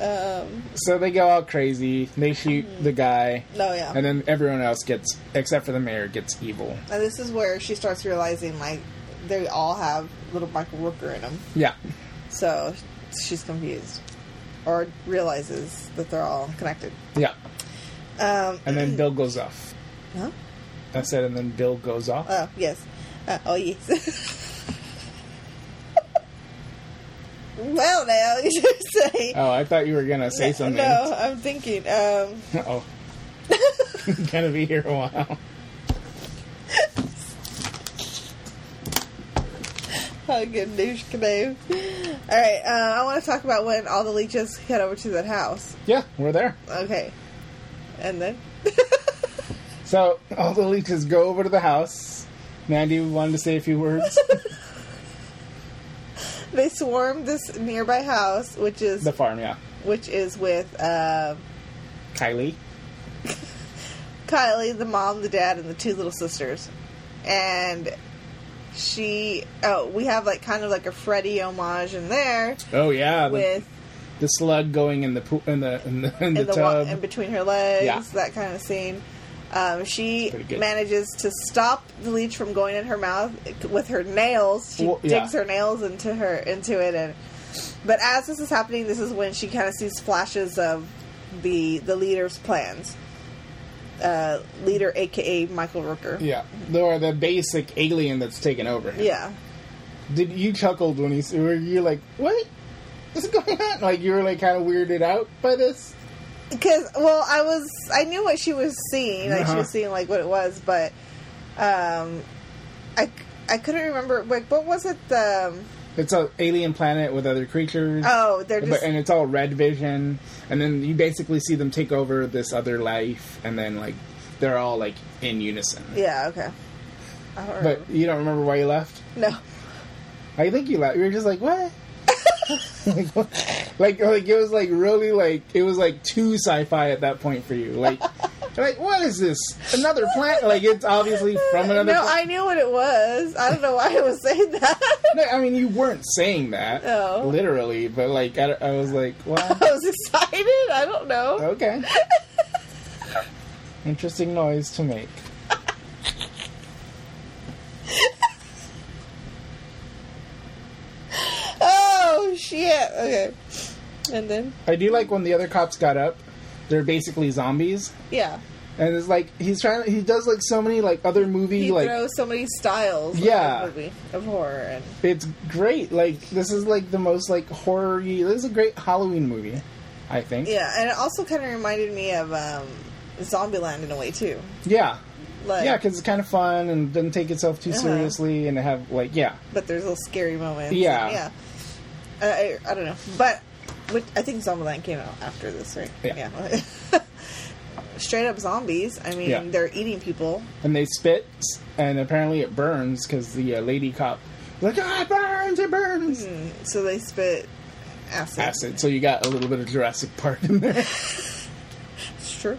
Um, so they go all crazy. They shoot mm-hmm. the guy. Oh, yeah. And then everyone else gets, except for the mayor, gets evil. And this is where she starts realizing, like, they all have little Michael Rooker in them. Yeah. So she's confused. Or realizes that they're all connected. Yeah. Um, and then Bill goes off. Huh? I said, and then Bill goes off. Oh, yes. Uh, oh, yes. Well, now you should say. Oh, I thought you were gonna say something. No, I'm thinking. Um... Oh, gonna be here a while. Oh, good news, canoe. All right, uh, I want to talk about when all the leeches head over to that house. Yeah, we're there. Okay, and then. So all the leeches go over to the house. Mandy wanted to say a few words. They swarm this nearby house, which is... The farm, yeah. Which is with... Uh, Kylie. Kylie, the mom, the dad, and the two little sisters. And she... Oh, we have like kind of like a Freddy homage in there. Oh, yeah. With... The, the slug going in the po- in the, in the, in the, in the tub. Wa- in between her legs. Yeah. That kind of scene. Um, she manages to stop the leech from going in her mouth with her nails. She well, yeah. digs her nails into her into it, and but as this is happening, this is when she kind of sees flashes of the the leader's plans. Uh, leader, aka Michael Rooker. Yeah, or the basic alien that's taken over him. Yeah. Did you chuckled when he? Were you like, what? What's going on? Like you were like kind of weirded out by this. Because, well, I was, I knew what she was seeing, like, uh-huh. she was seeing, like, what it was, but, um, I, I couldn't remember, like, what was it, the... It's an alien planet with other creatures. Oh, they're just... But, and it's all red vision, and then you basically see them take over this other life, and then, like, they're all, like, in unison. Yeah, okay. I don't remember. But you don't remember why you left? No. I think you left. You were just like, what? like, like, like it was like really like it was like too sci-fi at that point for you. Like, like what is this? Another planet? Like it's obviously from another. No, pla- I knew what it was. I don't know why I was saying that. No, I mean you weren't saying that. No, literally, but like I, I was like, what? I was excited. I don't know. Okay. Interesting noise to make. Shit. Okay. And then I do like when the other cops got up. They're basically zombies. Yeah. And it's like he's trying. He does like so many like other movie he like throws so many styles. Yeah. Of, movie, of horror and it's great. Like this is like the most like horror-y. This is a great Halloween movie, I think. Yeah, and it also kind of reminded me of um, Zombieland in a way too. Yeah. Like, yeah, because it's kind of fun and doesn't take itself too uh-huh. seriously and have like yeah. But there's little scary moments. Yeah. And, yeah. I, I don't know, but which, I think Zombieland came out after this, right? Yeah. yeah. Straight up zombies. I mean, yeah. they're eating people. And they spit, and apparently it burns, because the uh, lady cop was like, ah, it burns, it burns! Mm-hmm. So they spit acid. Acid, so you got a little bit of Jurassic Park in there. It's true.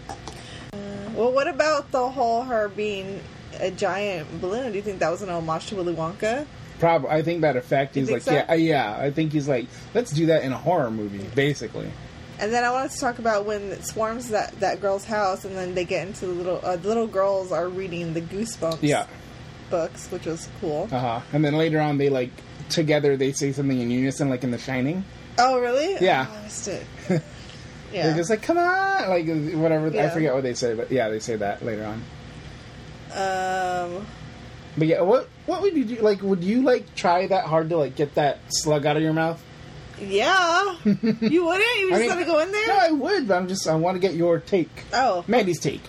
Uh, well, what about the whole her being a giant balloon? Do you think that was an homage to Willy Wonka? Probably, I think that effect. He's like, so? yeah, yeah. I think he's like, let's do that in a horror movie, basically. And then I wanted to talk about when it swarms that, that girl's house, and then they get into the little uh, the little girls are reading the Goosebumps, yeah. books, which was cool. Uh huh. And then later on, they like together they say something in unison, like in The Shining. Oh, really? Yeah. Oh, I missed it. yeah. They're just like, come on, like whatever. Yeah. I forget what they say, but yeah, they say that later on. Um. But yeah, what what would you do? Like, would you, like, try that hard to, like, get that slug out of your mouth? Yeah. You wouldn't? You just I mean, gotta go in there? No, I would, but I'm just, I want to get your take. Oh. Mandy's take.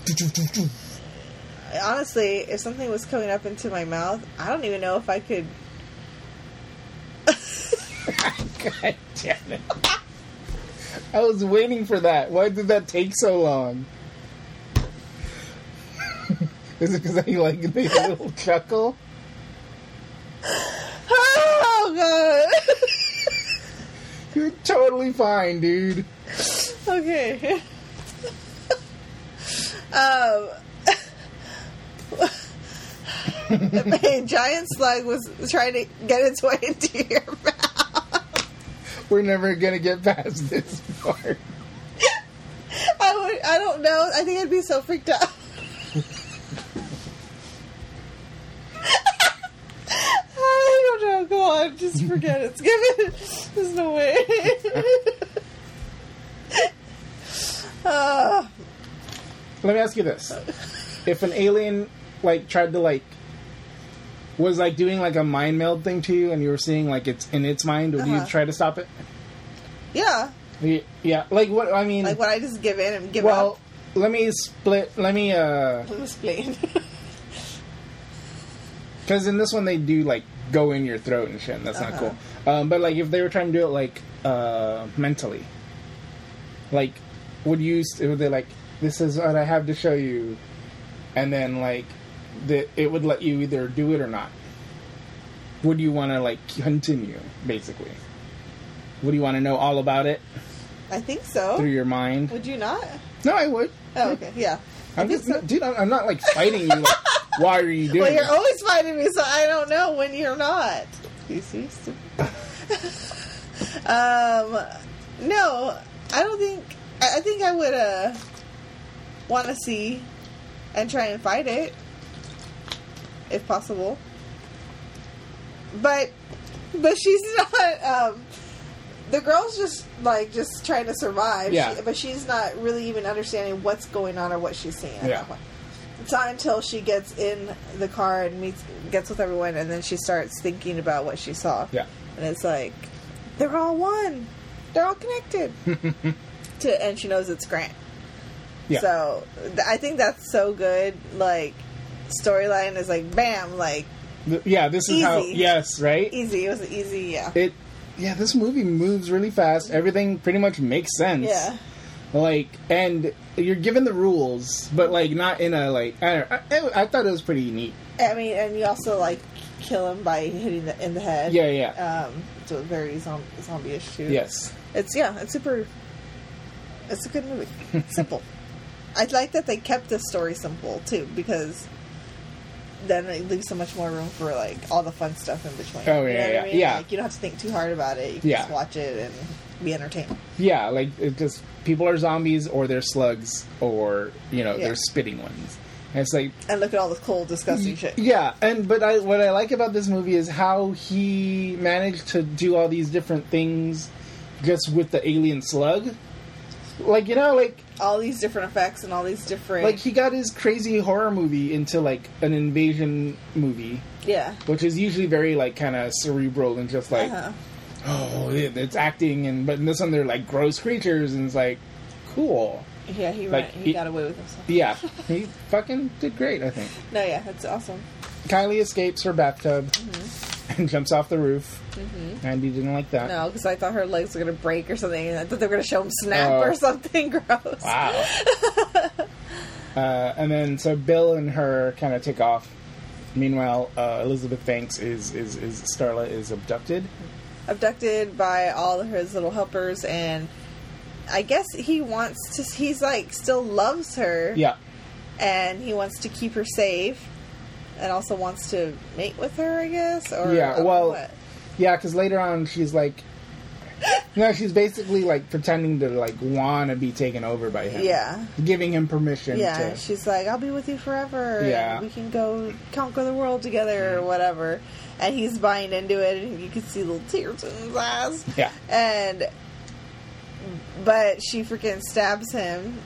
Honestly, if something was coming up into my mouth, I don't even know if I could. God damn it. I was waiting for that. Why did that take so long? Is it because I like made a little chuckle? Oh, God. You're totally fine, dude. Okay. um, a giant slug was trying to get its way into your mouth. We're never going to get past this part. I would, I don't know. I think I'd be so freaked out. I don't know. Go on. Just forget it. It's given. There's no way. uh. Let me ask you this. If an alien, like, tried to, like, was like doing like a mind meld thing to you, and you were seeing like it's in its mind, would uh-huh. you try to stop it? Yeah. Yeah, like what I mean. Like what I just give in and give well, up. Well, let me split. Let me. uh... Let me explain. Because in this one they do like go in your throat and shit, and that's uh-huh. not cool. Um, but like if they were trying to do it like uh, mentally, like would you? Would they like this is what I have to show you, and then like the, it would let you either do it or not. Would you want to like continue basically? Would you want to know all about it? I think so. Through your mind. Would you not? No, I would. Oh, okay. Yeah. I'm just, so. Dude, I'm not, like, fighting you. Like, why are you doing Well, you're that? Always fighting me, so I don't know when you're not. You see? um, no, I don't think... I think I would uh, want to see and try and fight it, if possible. But, but she's not... Um, The girl's just, like, just trying to survive. Yeah. She, but she's not really even understanding what's going on or what she's seeing at yeah. that point. It's not until she gets in the car and meets, gets with everyone, and then she starts thinking about what she saw. Yeah. And it's like, they're all one. They're all connected. to And she knows it's Grant. Yeah. So, th- I think that's so good. Like, storyline is like, bam, like, the, yeah, this easy. Is how, yes, right? Easy. It was easy, yeah. It. Yeah, this movie moves really fast. Everything pretty much makes sense. Yeah. Like, and you're given the rules, but, like, not in a, like... I don't know. I, I thought it was pretty neat. I mean, and you also, like, kill him by hitting the, in the head. Yeah, yeah. Um, so it's very zomb- zombie-ish, too. Yes. It's, yeah, it's super... It's a good movie. Simple. I like that they kept the story simple, too, because... Then it leaves so much more room for like all the fun stuff in between. Oh yeah, you know yeah, I mean? yeah. Like, you don't have to think too hard about it. You can yeah. just watch it and be entertained. Yeah, like it just people are zombies or they're slugs or you know yeah. they're spitting ones. And it's like and look at all this cool, disgusting y- shit. Yeah, and but I, what I like about this movie is how he managed to do all these different things just with the alien slug. Like you know, like all these different effects and all these different. Like he got his crazy horror movie into like an invasion movie. Yeah, which is usually very like kind of cerebral and just like, uh-huh. oh, it's acting and but in this one they're like gross creatures and it's like, cool. Yeah, he like, ran, he, he got away with himself. Yeah, he fucking did great. I think. No, yeah, that's awesome. Kylie escapes her bathtub. Mm-hmm. And jumps off the roof. Mm-hmm. Andy didn't like that. No, because I thought her legs were going to break or something. And I thought they were going to show him snap oh. or something gross. Wow. uh, and then, so Bill and her kind of take off. Meanwhile, uh, Elizabeth Banks is, is, is, Starla is abducted. Abducted by all of his little helpers. And I guess he wants to, he's like, still loves her. Yeah. And he wants to keep her safe. And also wants to mate with her, I guess? Or yeah, well, what? yeah, because later on she's like, no, she's basically like pretending to like want to be taken over by him. Yeah. Giving him permission yeah, to. She's like, I'll be with you forever. Yeah. And we can go conquer the world together or whatever. And he's buying into it and you can see little tears in his eyes. Yeah. And, but she freaking stabs him.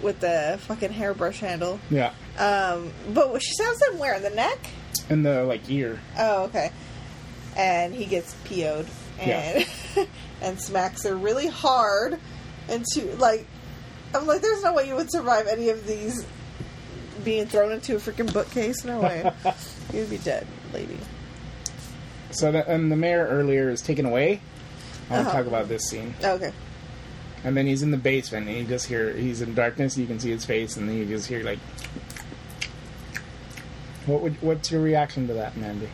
With the fucking hairbrush handle. Yeah. Um, but she stabs him where? The neck? In the, like, ear. Oh, okay. And he gets P O'd. And, yeah. and smacks her really hard. Into, like... I'm like, there's no way you would survive any of these being thrown into a freaking bookcase. No way. You'd be dead, lady. So, the, and the mayor earlier is taken away. I want to uh-huh. talk about this scene. Okay. And then he's in the basement, and you just hear... He's in darkness, you can see his face, and then you just hear, like... What would, what's your reaction to that, Mandy?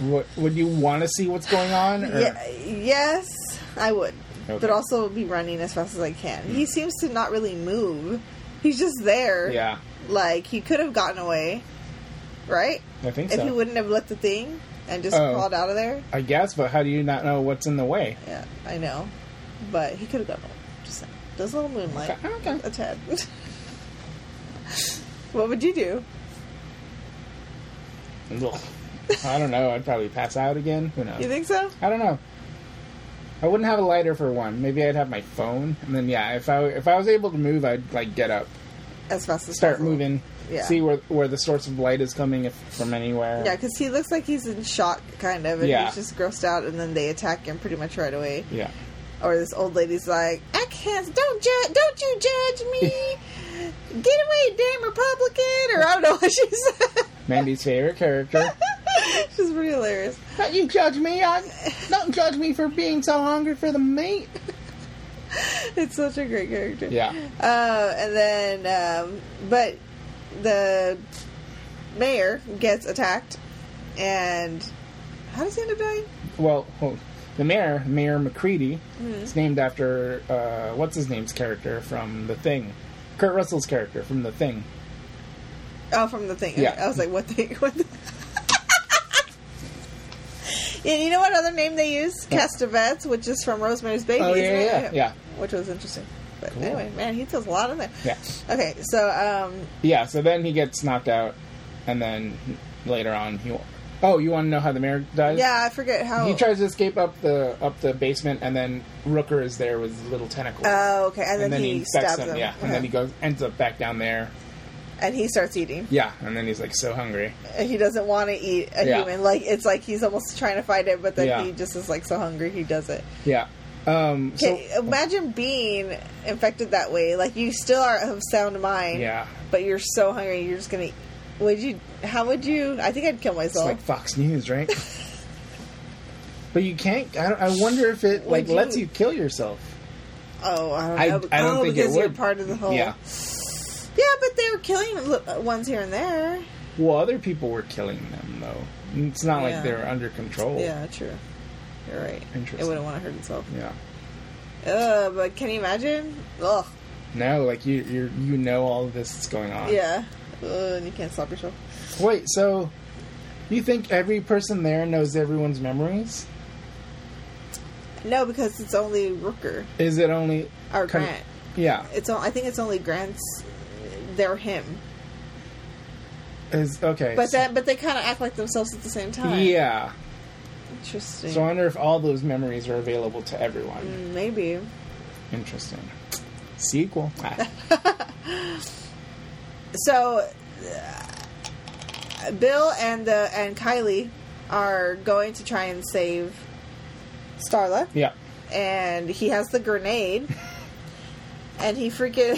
What, would you want to see what's going on? Or? Yeah, yes, I would. Okay. But also be running as fast as I can. Mm. He seems to not really move. He's just there. Yeah. Like, he could have gotten away, right? I think so. If he wouldn't have lit the thing and just oh, crawled out of there. I guess, but how do you not know what's in the way? Yeah, I know. But he could have gone home. Just saying. Does a little moonlight. Okay. Okay. A tad. What would you do? I don't know. I'd probably pass out again. Who knows? You think so? I don't know. I wouldn't have a lighter for one. Maybe I'd have my phone. And then, yeah, if I, if I was able to move, I'd, like, get up. as fast as start possible. moving. Yeah. See where where the source of light is coming if, from anywhere. Yeah, because he looks like he's in shock, kind of, and yeah. he's just grossed out, and then they attack him pretty much right away. Yeah. Or this old lady's like, I can't, don't judge, don't you judge me. Get away, damn Republican, or I don't know what she said. Mandy's favorite character. She's pretty hilarious. Don't you judge me. I, don't judge me for being so hungry for the meat. It's such a great character. Yeah. Uh, and then, um, but... the mayor gets attacked, and how does he end up dying? Well, well the mayor, Mayor McCready, mm-hmm. is named after, uh, what's his name's character from The Thing? Kurt Russell's character from The Thing. Oh, from The Thing. Yeah. Okay. I was like, what thing? What the... And you know what other name they use? Yeah. Castavets, which is from Rosemary's Baby. Oh, yeah, isn't yeah, it? yeah, yeah. Which was interesting. But cool. Anyway, man, he does a lot in there. Yeah. Okay, so, um... yeah, so then he gets knocked out, and then later on he... Oh, you want to know how the mayor dies? Yeah, I forget how... He tries to escape up the up the basement, and then Rooker is there with little tentacles. Oh, okay, and, and then, then he, he stabs him. him. Yeah, okay. And then he goes ends up back down there. And he starts eating. Yeah, and then he's, like, so hungry. He doesn't want to eat a yeah. human. Like, it's like he's almost trying to fight it, but then yeah. he just is, like, so hungry he does it. Yeah. Um, so, imagine being infected that way. Like, you still are of sound mind. Yeah. But you're so hungry, you're just gonna... Would you... How would you... I think I'd kill myself. It's like Fox News, right? But you can't... I, don't, I wonder if it, like, you, lets you kill yourself. Oh, I don't know. I, I, but, I don't oh, think it would. Because you're part of the whole... Yeah. Yeah, but they were killing ones here and there. Well, other people were killing them, though. It's not yeah. like they were under control. Yeah, true. You're right. Interesting. It wouldn't want to hurt itself. Yeah. Ugh, but can you imagine? Ugh. No, like, you you you know all of this that's going on. Yeah. Ugh, and you can't stop yourself. Wait, so, you think every person there knows everyone's memories? No, because it's only Rooker. Is it only... Or Grant. Con- yeah. It's. I think it's only Grant's... They're him. Is, okay. But, so, that, but they kind of act like themselves at the same time. Yeah. Interesting. So I wonder if all those memories are available to everyone. Maybe. Interesting. Sequel. So, uh, Bill and the and Kylie are going to try and save Starla. Yeah. And he has the grenade, and he freaking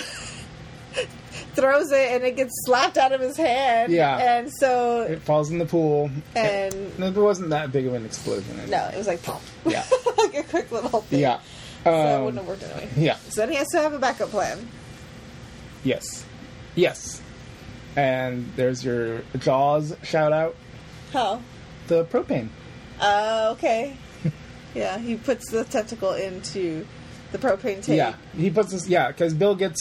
throws it, and it gets slapped out of his hand. Yeah. And so... It falls in the pool. And... It, it wasn't that big of an explosion. Anyway. No, it was like... Poof. Yeah. Like a quick little thing. Yeah. Um, so that wouldn't have worked anyway. Yeah. So then he has to have a backup plan. Yes. Yes. And there's your Jaws shout-out. How? The propane. Oh, uh, okay. Yeah, he puts the tentacle into the propane tank. Yeah, he puts this... Yeah, because Bill gets...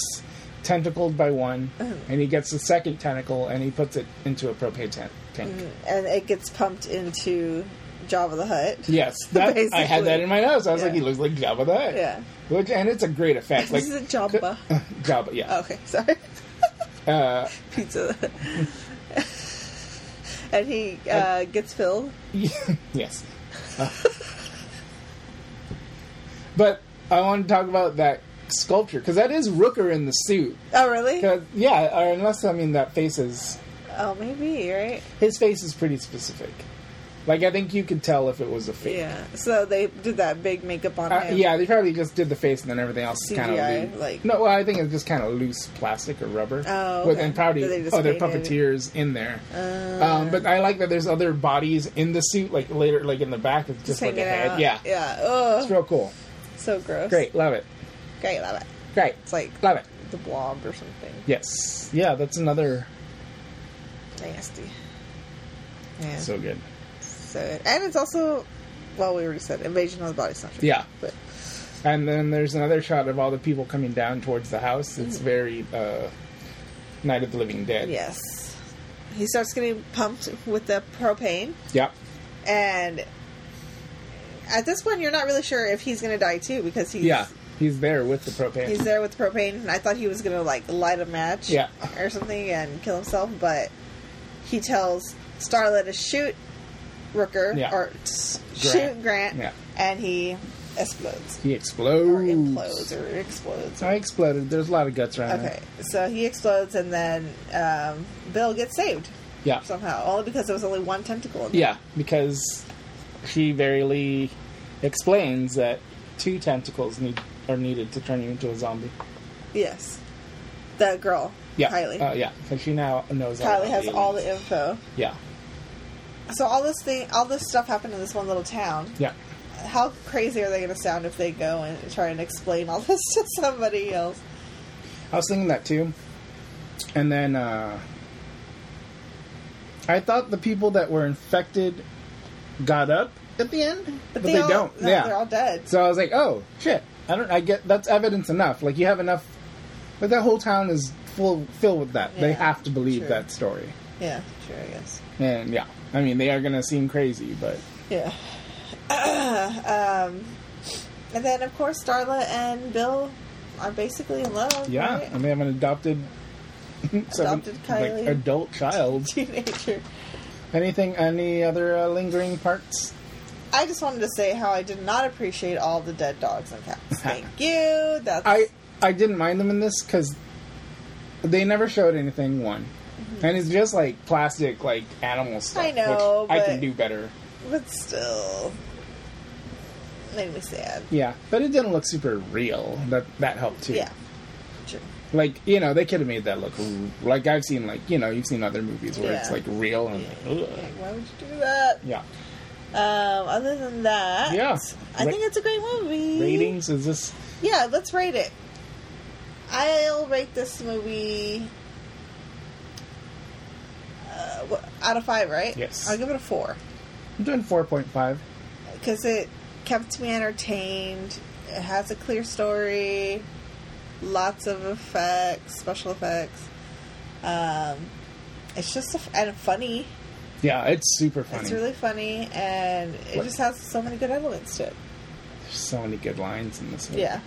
tentacled by one, mm-hmm. and he gets the second tentacle, and he puts it into a propane tank. Mm-hmm. And it gets pumped into Jabba the Hutt. Yes, that, I had that in my nose. I was yeah. like, he looks like Jabba the Hutt. Yeah, which and it's a great effect. Like, this is a Jabba. Uh, Jabba, yeah. Oh, okay, sorry. uh, Pizza. And he uh, uh, gets filled. Yes. Uh, but I want to talk about that sculpture, because that is Rooker in the suit. Oh, really? Yeah, or unless, I mean, that face is... Oh, maybe, right? His face is pretty specific. Like, I think you could tell if it was a fake. Yeah, so they did that big makeup on uh, him. Yeah, they probably just did the face and then everything else is kind of loose. Like... No, well, I think it's just kind of loose plastic or rubber. Oh, okay. With, and probably other puppeteers in there. Uh, um, but I like that there's other bodies in the suit, like later, like in the back, it's just like a head. Out. Yeah. Yeah. Ugh. It's real cool. So gross. Great, love it. Great, love it. Great. It's like love it. The Blob or something. Yes. Yeah, that's another... Nasty. Yeah. So good. So, and it's also... Well, we already said Invasion of the Body Snatchers. Yeah. But. And then there's another shot of all the people coming down towards the house. It's mm-hmm. very uh, Night of the Living Dead. Yes. He starts getting pumped with the propane. Yeah. And at this point, you're not really sure if he's going to die, too, because he's... Yeah. He's there with the propane. He's there with the propane, and I thought he was going to, like, light a match yeah. or something and kill himself, but he tells Starla to shoot Rooker, yeah. or Grant. shoot Grant, yeah. and he explodes. He explodes. Or implodes or explodes. Or... I exploded. There's a lot of guts around there. Okay, so he explodes, and then um, Bill gets saved. Yeah. Somehow. Only because there was only one tentacle in there. Yeah, because she verily explains that two tentacles need are needed to turn you into a zombie. Yes. That girl. Yeah. Kylie. Oh, uh, yeah. So she now knows Kylie all Kylie has aliens. All the info. Yeah. So all this thing, all this stuff happened in this one little town. Yeah. How crazy are they going to sound if they go and try and explain all this to somebody else? I was thinking that too. And then, uh... I thought the people that were infected got up at the end, but, but they, they all, don't. No, yeah, they're all dead. So I was like, "Oh shit!" I don't. I get that's evidence enough. Like you have enough. Like that whole town is full filled with that. Yeah, they have to believe true. that story. Yeah, sure, I guess. And yeah, I mean they are gonna seem crazy, but yeah. um, and then of course Starla and Bill are basically in love. Yeah, right? And they have an adopted. Adopted so, Kylie. Like, adult child. Teenager. Anything, any other uh, lingering parts? I just wanted to say how I did not appreciate all the dead dogs and cats. Thank you. That's... I, I didn't mind them in this because they never showed anything, one. Mm-hmm. And it's just like plastic, like animal stuff. I know, which but... I can do better. But still... Made me sad. Yeah, but it didn't look super real. That, that helped too. Yeah. Like, you know, they could have made that look... Like, I've seen, like, you know, you've seen other movies where yeah. it's, like, real and... Yeah. Like, ugh. Why would you do that? Yeah. Um, other than that... Yeah. I Ra- think it's a great movie. Ratings? Is this... Yeah, let's rate it. I'll rate this movie... Uh, what, out of five, right? Yes. I'll give it a four. I'm doing four point five. Because it kept me entertained. It has a clear story... Lots of effects, special effects. Um, it's just a, and funny. Yeah, it's super funny. It's really funny, and it what? just has so many good elements to it. There's so many good lines in this movie. Yeah.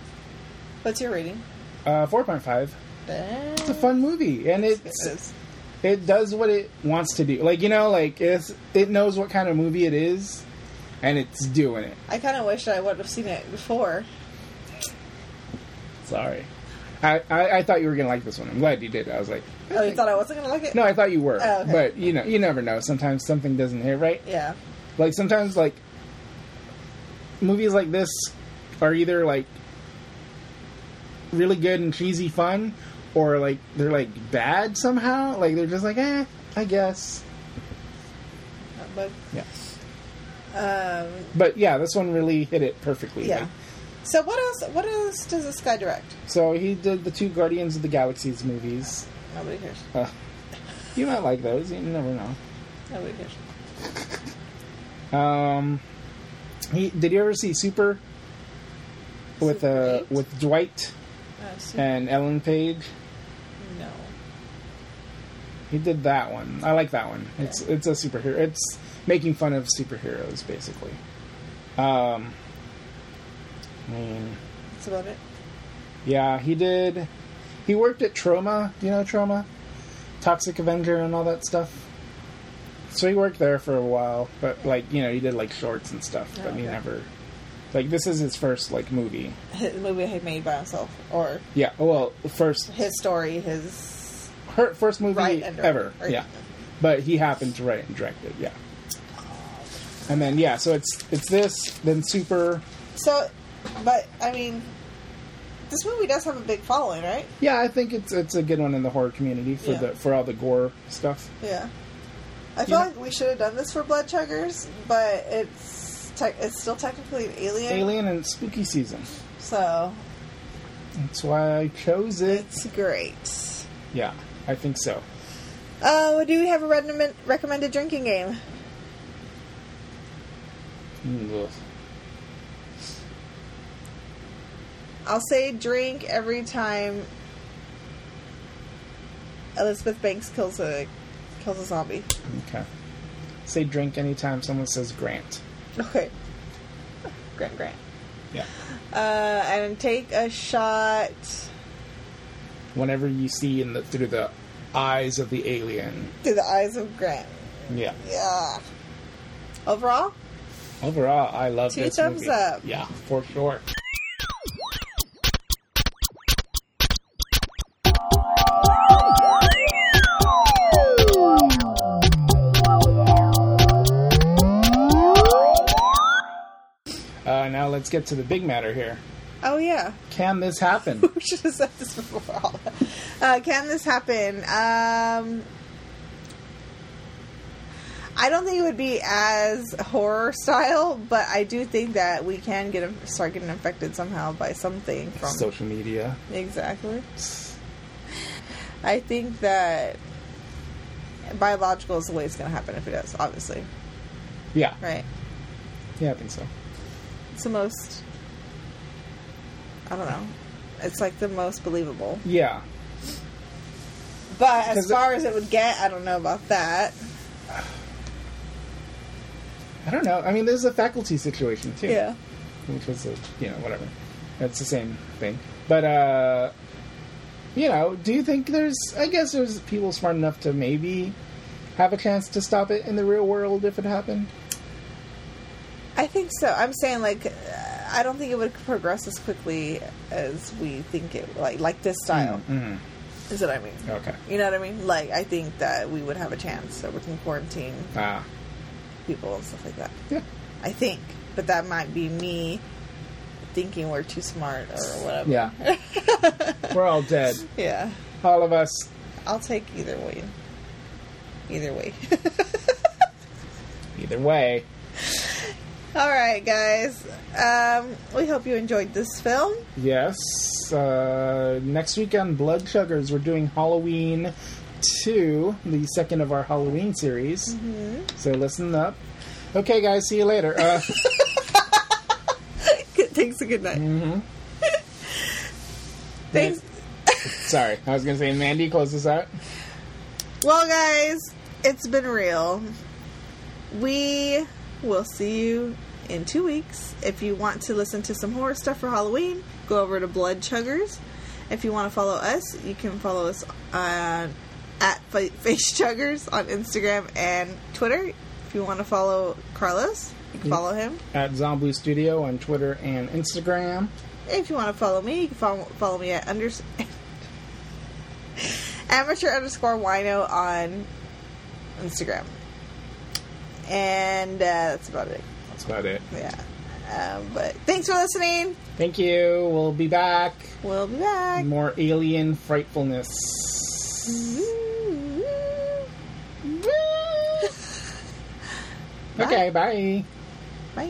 What's your rating? Uh, four point five. Dang. It's a fun movie, and it's, it's, it's it does what it wants to do. Like, you know, like it's, it knows what kind of movie it is, and it's doing it. I kind of wish I would have seen it before. Sorry. I, I, I thought you were going to like this one. I'm glad you did. I was like... I oh, you think... thought I wasn't going to like it? No, I thought you were. Oh, okay. But, you know, you never know. Sometimes something doesn't hit right. Yeah. Like, sometimes, like... Movies like this are either, like... Really good and cheesy fun. Or, like, they're, like, bad somehow. Like, they're just like, eh, I guess. Not bad. Yeah. Um, but, yeah, this one really hit it perfectly. Yeah. Like, so what else? What else does this guy direct? So he did the two Guardians of the Galaxy's movies. Nobody cares. Uh, you might like those. You never know. Nobody cares. Um, he did you ever see Super with Super uh eight? With Dwight uh, Super. and Ellen Page? No. He did that one. I like that one. Okay. It's it's a superhero. It's making fun of superheroes basically. Um. I mean, that's about it. Yeah, he did. He worked at Troma. Do you know Troma? Toxic Avenger and all that stuff. So he worked there for a while, but like you know, he did like shorts and stuff. Oh, but he okay. never. Like this is his first like movie. His movie he made by himself, or yeah, well, first his story, his her first movie ever. Or, yeah, but he happened to write and direct it. Yeah, and then yeah, so it's it's this then Super. So. But, I mean, this movie does have a big following, right? Yeah, I think it's it's a good one in the horror community for yeah. the for all the gore stuff. Yeah. I feel yeah. like we should have done this for Blood Chuggers, but it's te- it's still technically an alien. Alien and spooky season. So. That's why I chose it. It's great. Yeah, I think so. Uh, do we have a recommend- recommended drinking game? Mm-hmm. I'll say drink every time Elizabeth Banks kills a kills a zombie. Okay. Say drink anytime someone says Grant. Okay. Grant, Grant. Yeah. Uh, and take a shot. Whenever you see in the through the eyes of the alien. Through the eyes of Grant. Yeah. Yeah. Overall? Overall, I love Two this thumbs movie. Up. Yeah, for sure. Uh, now let's get to the big matter here. Oh, yeah. Can this happen? We should have said this before all that. Uh, can this happen? Um, I don't think it would be as horror style, but I do think that we can get start getting infected somehow by something from social media. Exactly. I think that biological is the way it's going to happen if it does, obviously. Yeah. Right? Yeah, I think so. It's the most... I don't know. It's like the most believable. Yeah. But as far it, as it would get, I don't know about that. I don't know. I mean, there's a faculty situation too. Yeah. Which was, a, you know, whatever. That's the same thing. But, uh, you know, do you think there's, I guess there's people smart enough to maybe have a chance to stop it in the real world if it happened? I think so. I'm saying like... Uh, I don't think it would progress as quickly as we think it, like, like this style. Mm-hmm. Is what I mean. Okay. You know what I mean? Like, I think that we would have a chance that we can quarantine ah. people and stuff like that. Yeah. I think. But that might be me thinking we're too smart or whatever. Yeah. We're all dead. Yeah. All of us. I'll take either way. Either way. Either way. Alright, guys. Um, we hope you enjoyed this film. Yes. Uh, next week on Blood Chuggers, we're doing Halloween two, the second of our Halloween series. Mm-hmm. So listen up. Okay, guys. See you later. Uh- Thanks and good night. Mm-hmm. Thanks. Sorry. I was going to say, Mandy, close this out. Well, guys, it's been real. We... We'll see you in two weeks. If you want to listen to some horror stuff for Halloween, go over to Blood Chuggers. If you want to follow us, you can follow us uh, at Face Chuggers on Instagram and Twitter. If you want to follow Carlos, you can follow him. At Zomblu Studio on Twitter and Instagram. If you want to follow me, you can follow, follow me at under, amateur underscore wino on Instagram. And uh, that's about it. That's about it. Yeah. Um, but thanks for listening. Thank you. We'll be back. We'll be back. More alien frightfulness. Okay, bye. Bye. Bye.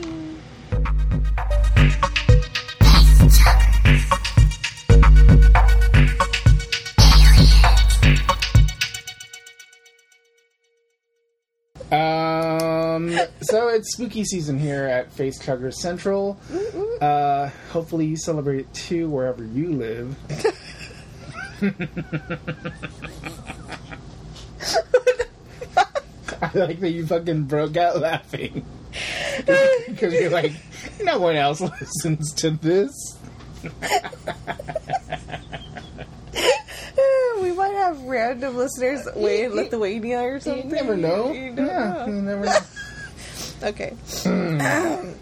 Um, so it's spooky season here at Face Chuggers Central. Uh, hopefully you celebrate it too wherever you live. I like that you fucking broke out laughing. Because you're like, no one else listens to this. We might have random listeners way in Lithuania or something. You never know. You, you never yeah, know. You never know. Okay. Mm. Um.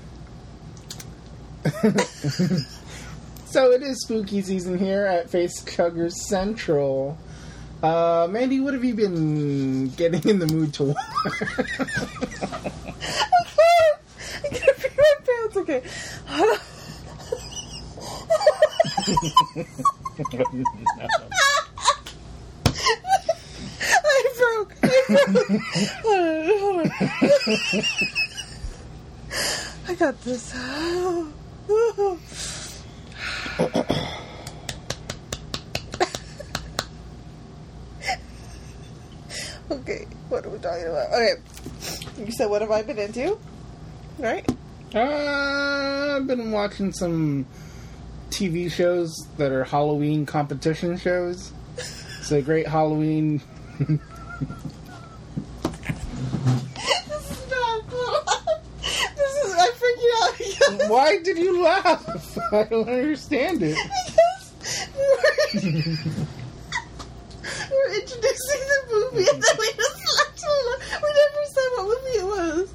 So it is spooky season here at Face Chuggers Central. Uh, Mandy, what have you been getting in the mood to watch? I'm going to pee my pants. Okay. No. I broke. I broke. Hold on, hold on. I got this. Okay, what are we talking about? Okay, you said what have I been into? Right? Uh, I've been watching some T V shows that are Halloween competition shows. It's a great Halloween. This is not cool. This is, I'm freaking out. Why did you laugh? I don't understand it. Because we're, we're introducing the movie and then we just laughed. We never said what movie it was.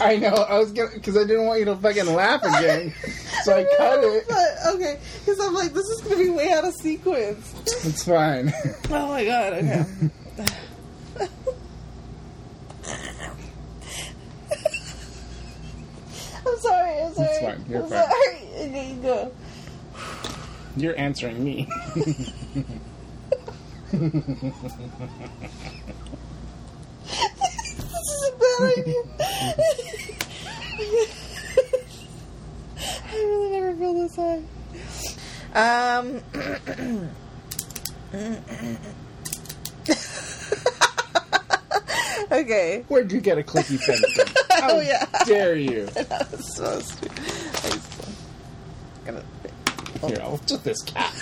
I know. I was gonna, because I didn't want you to fucking laugh again. So I, I know, cut it. But, okay, because I'm like, this is going to be way out of sequence. It's fine. Oh my god, okay. I'm sorry, I'm sorry. It's fine, you're I'm fine. Sorry. Okay, you go. You're answering me. This is a bad idea. I really never feel this high. Um. Okay. Where'd you get a clicky pen from? How oh, yeah. dare you? That was so stupid. I'm gonna. Oh. Here, I'll just this cat.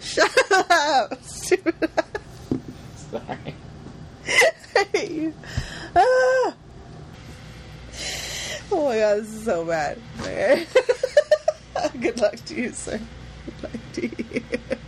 Shut up, stupid. Sorry. I hate you. Ah. Oh my god, this is so bad. Good luck to you, sir. Good luck to you.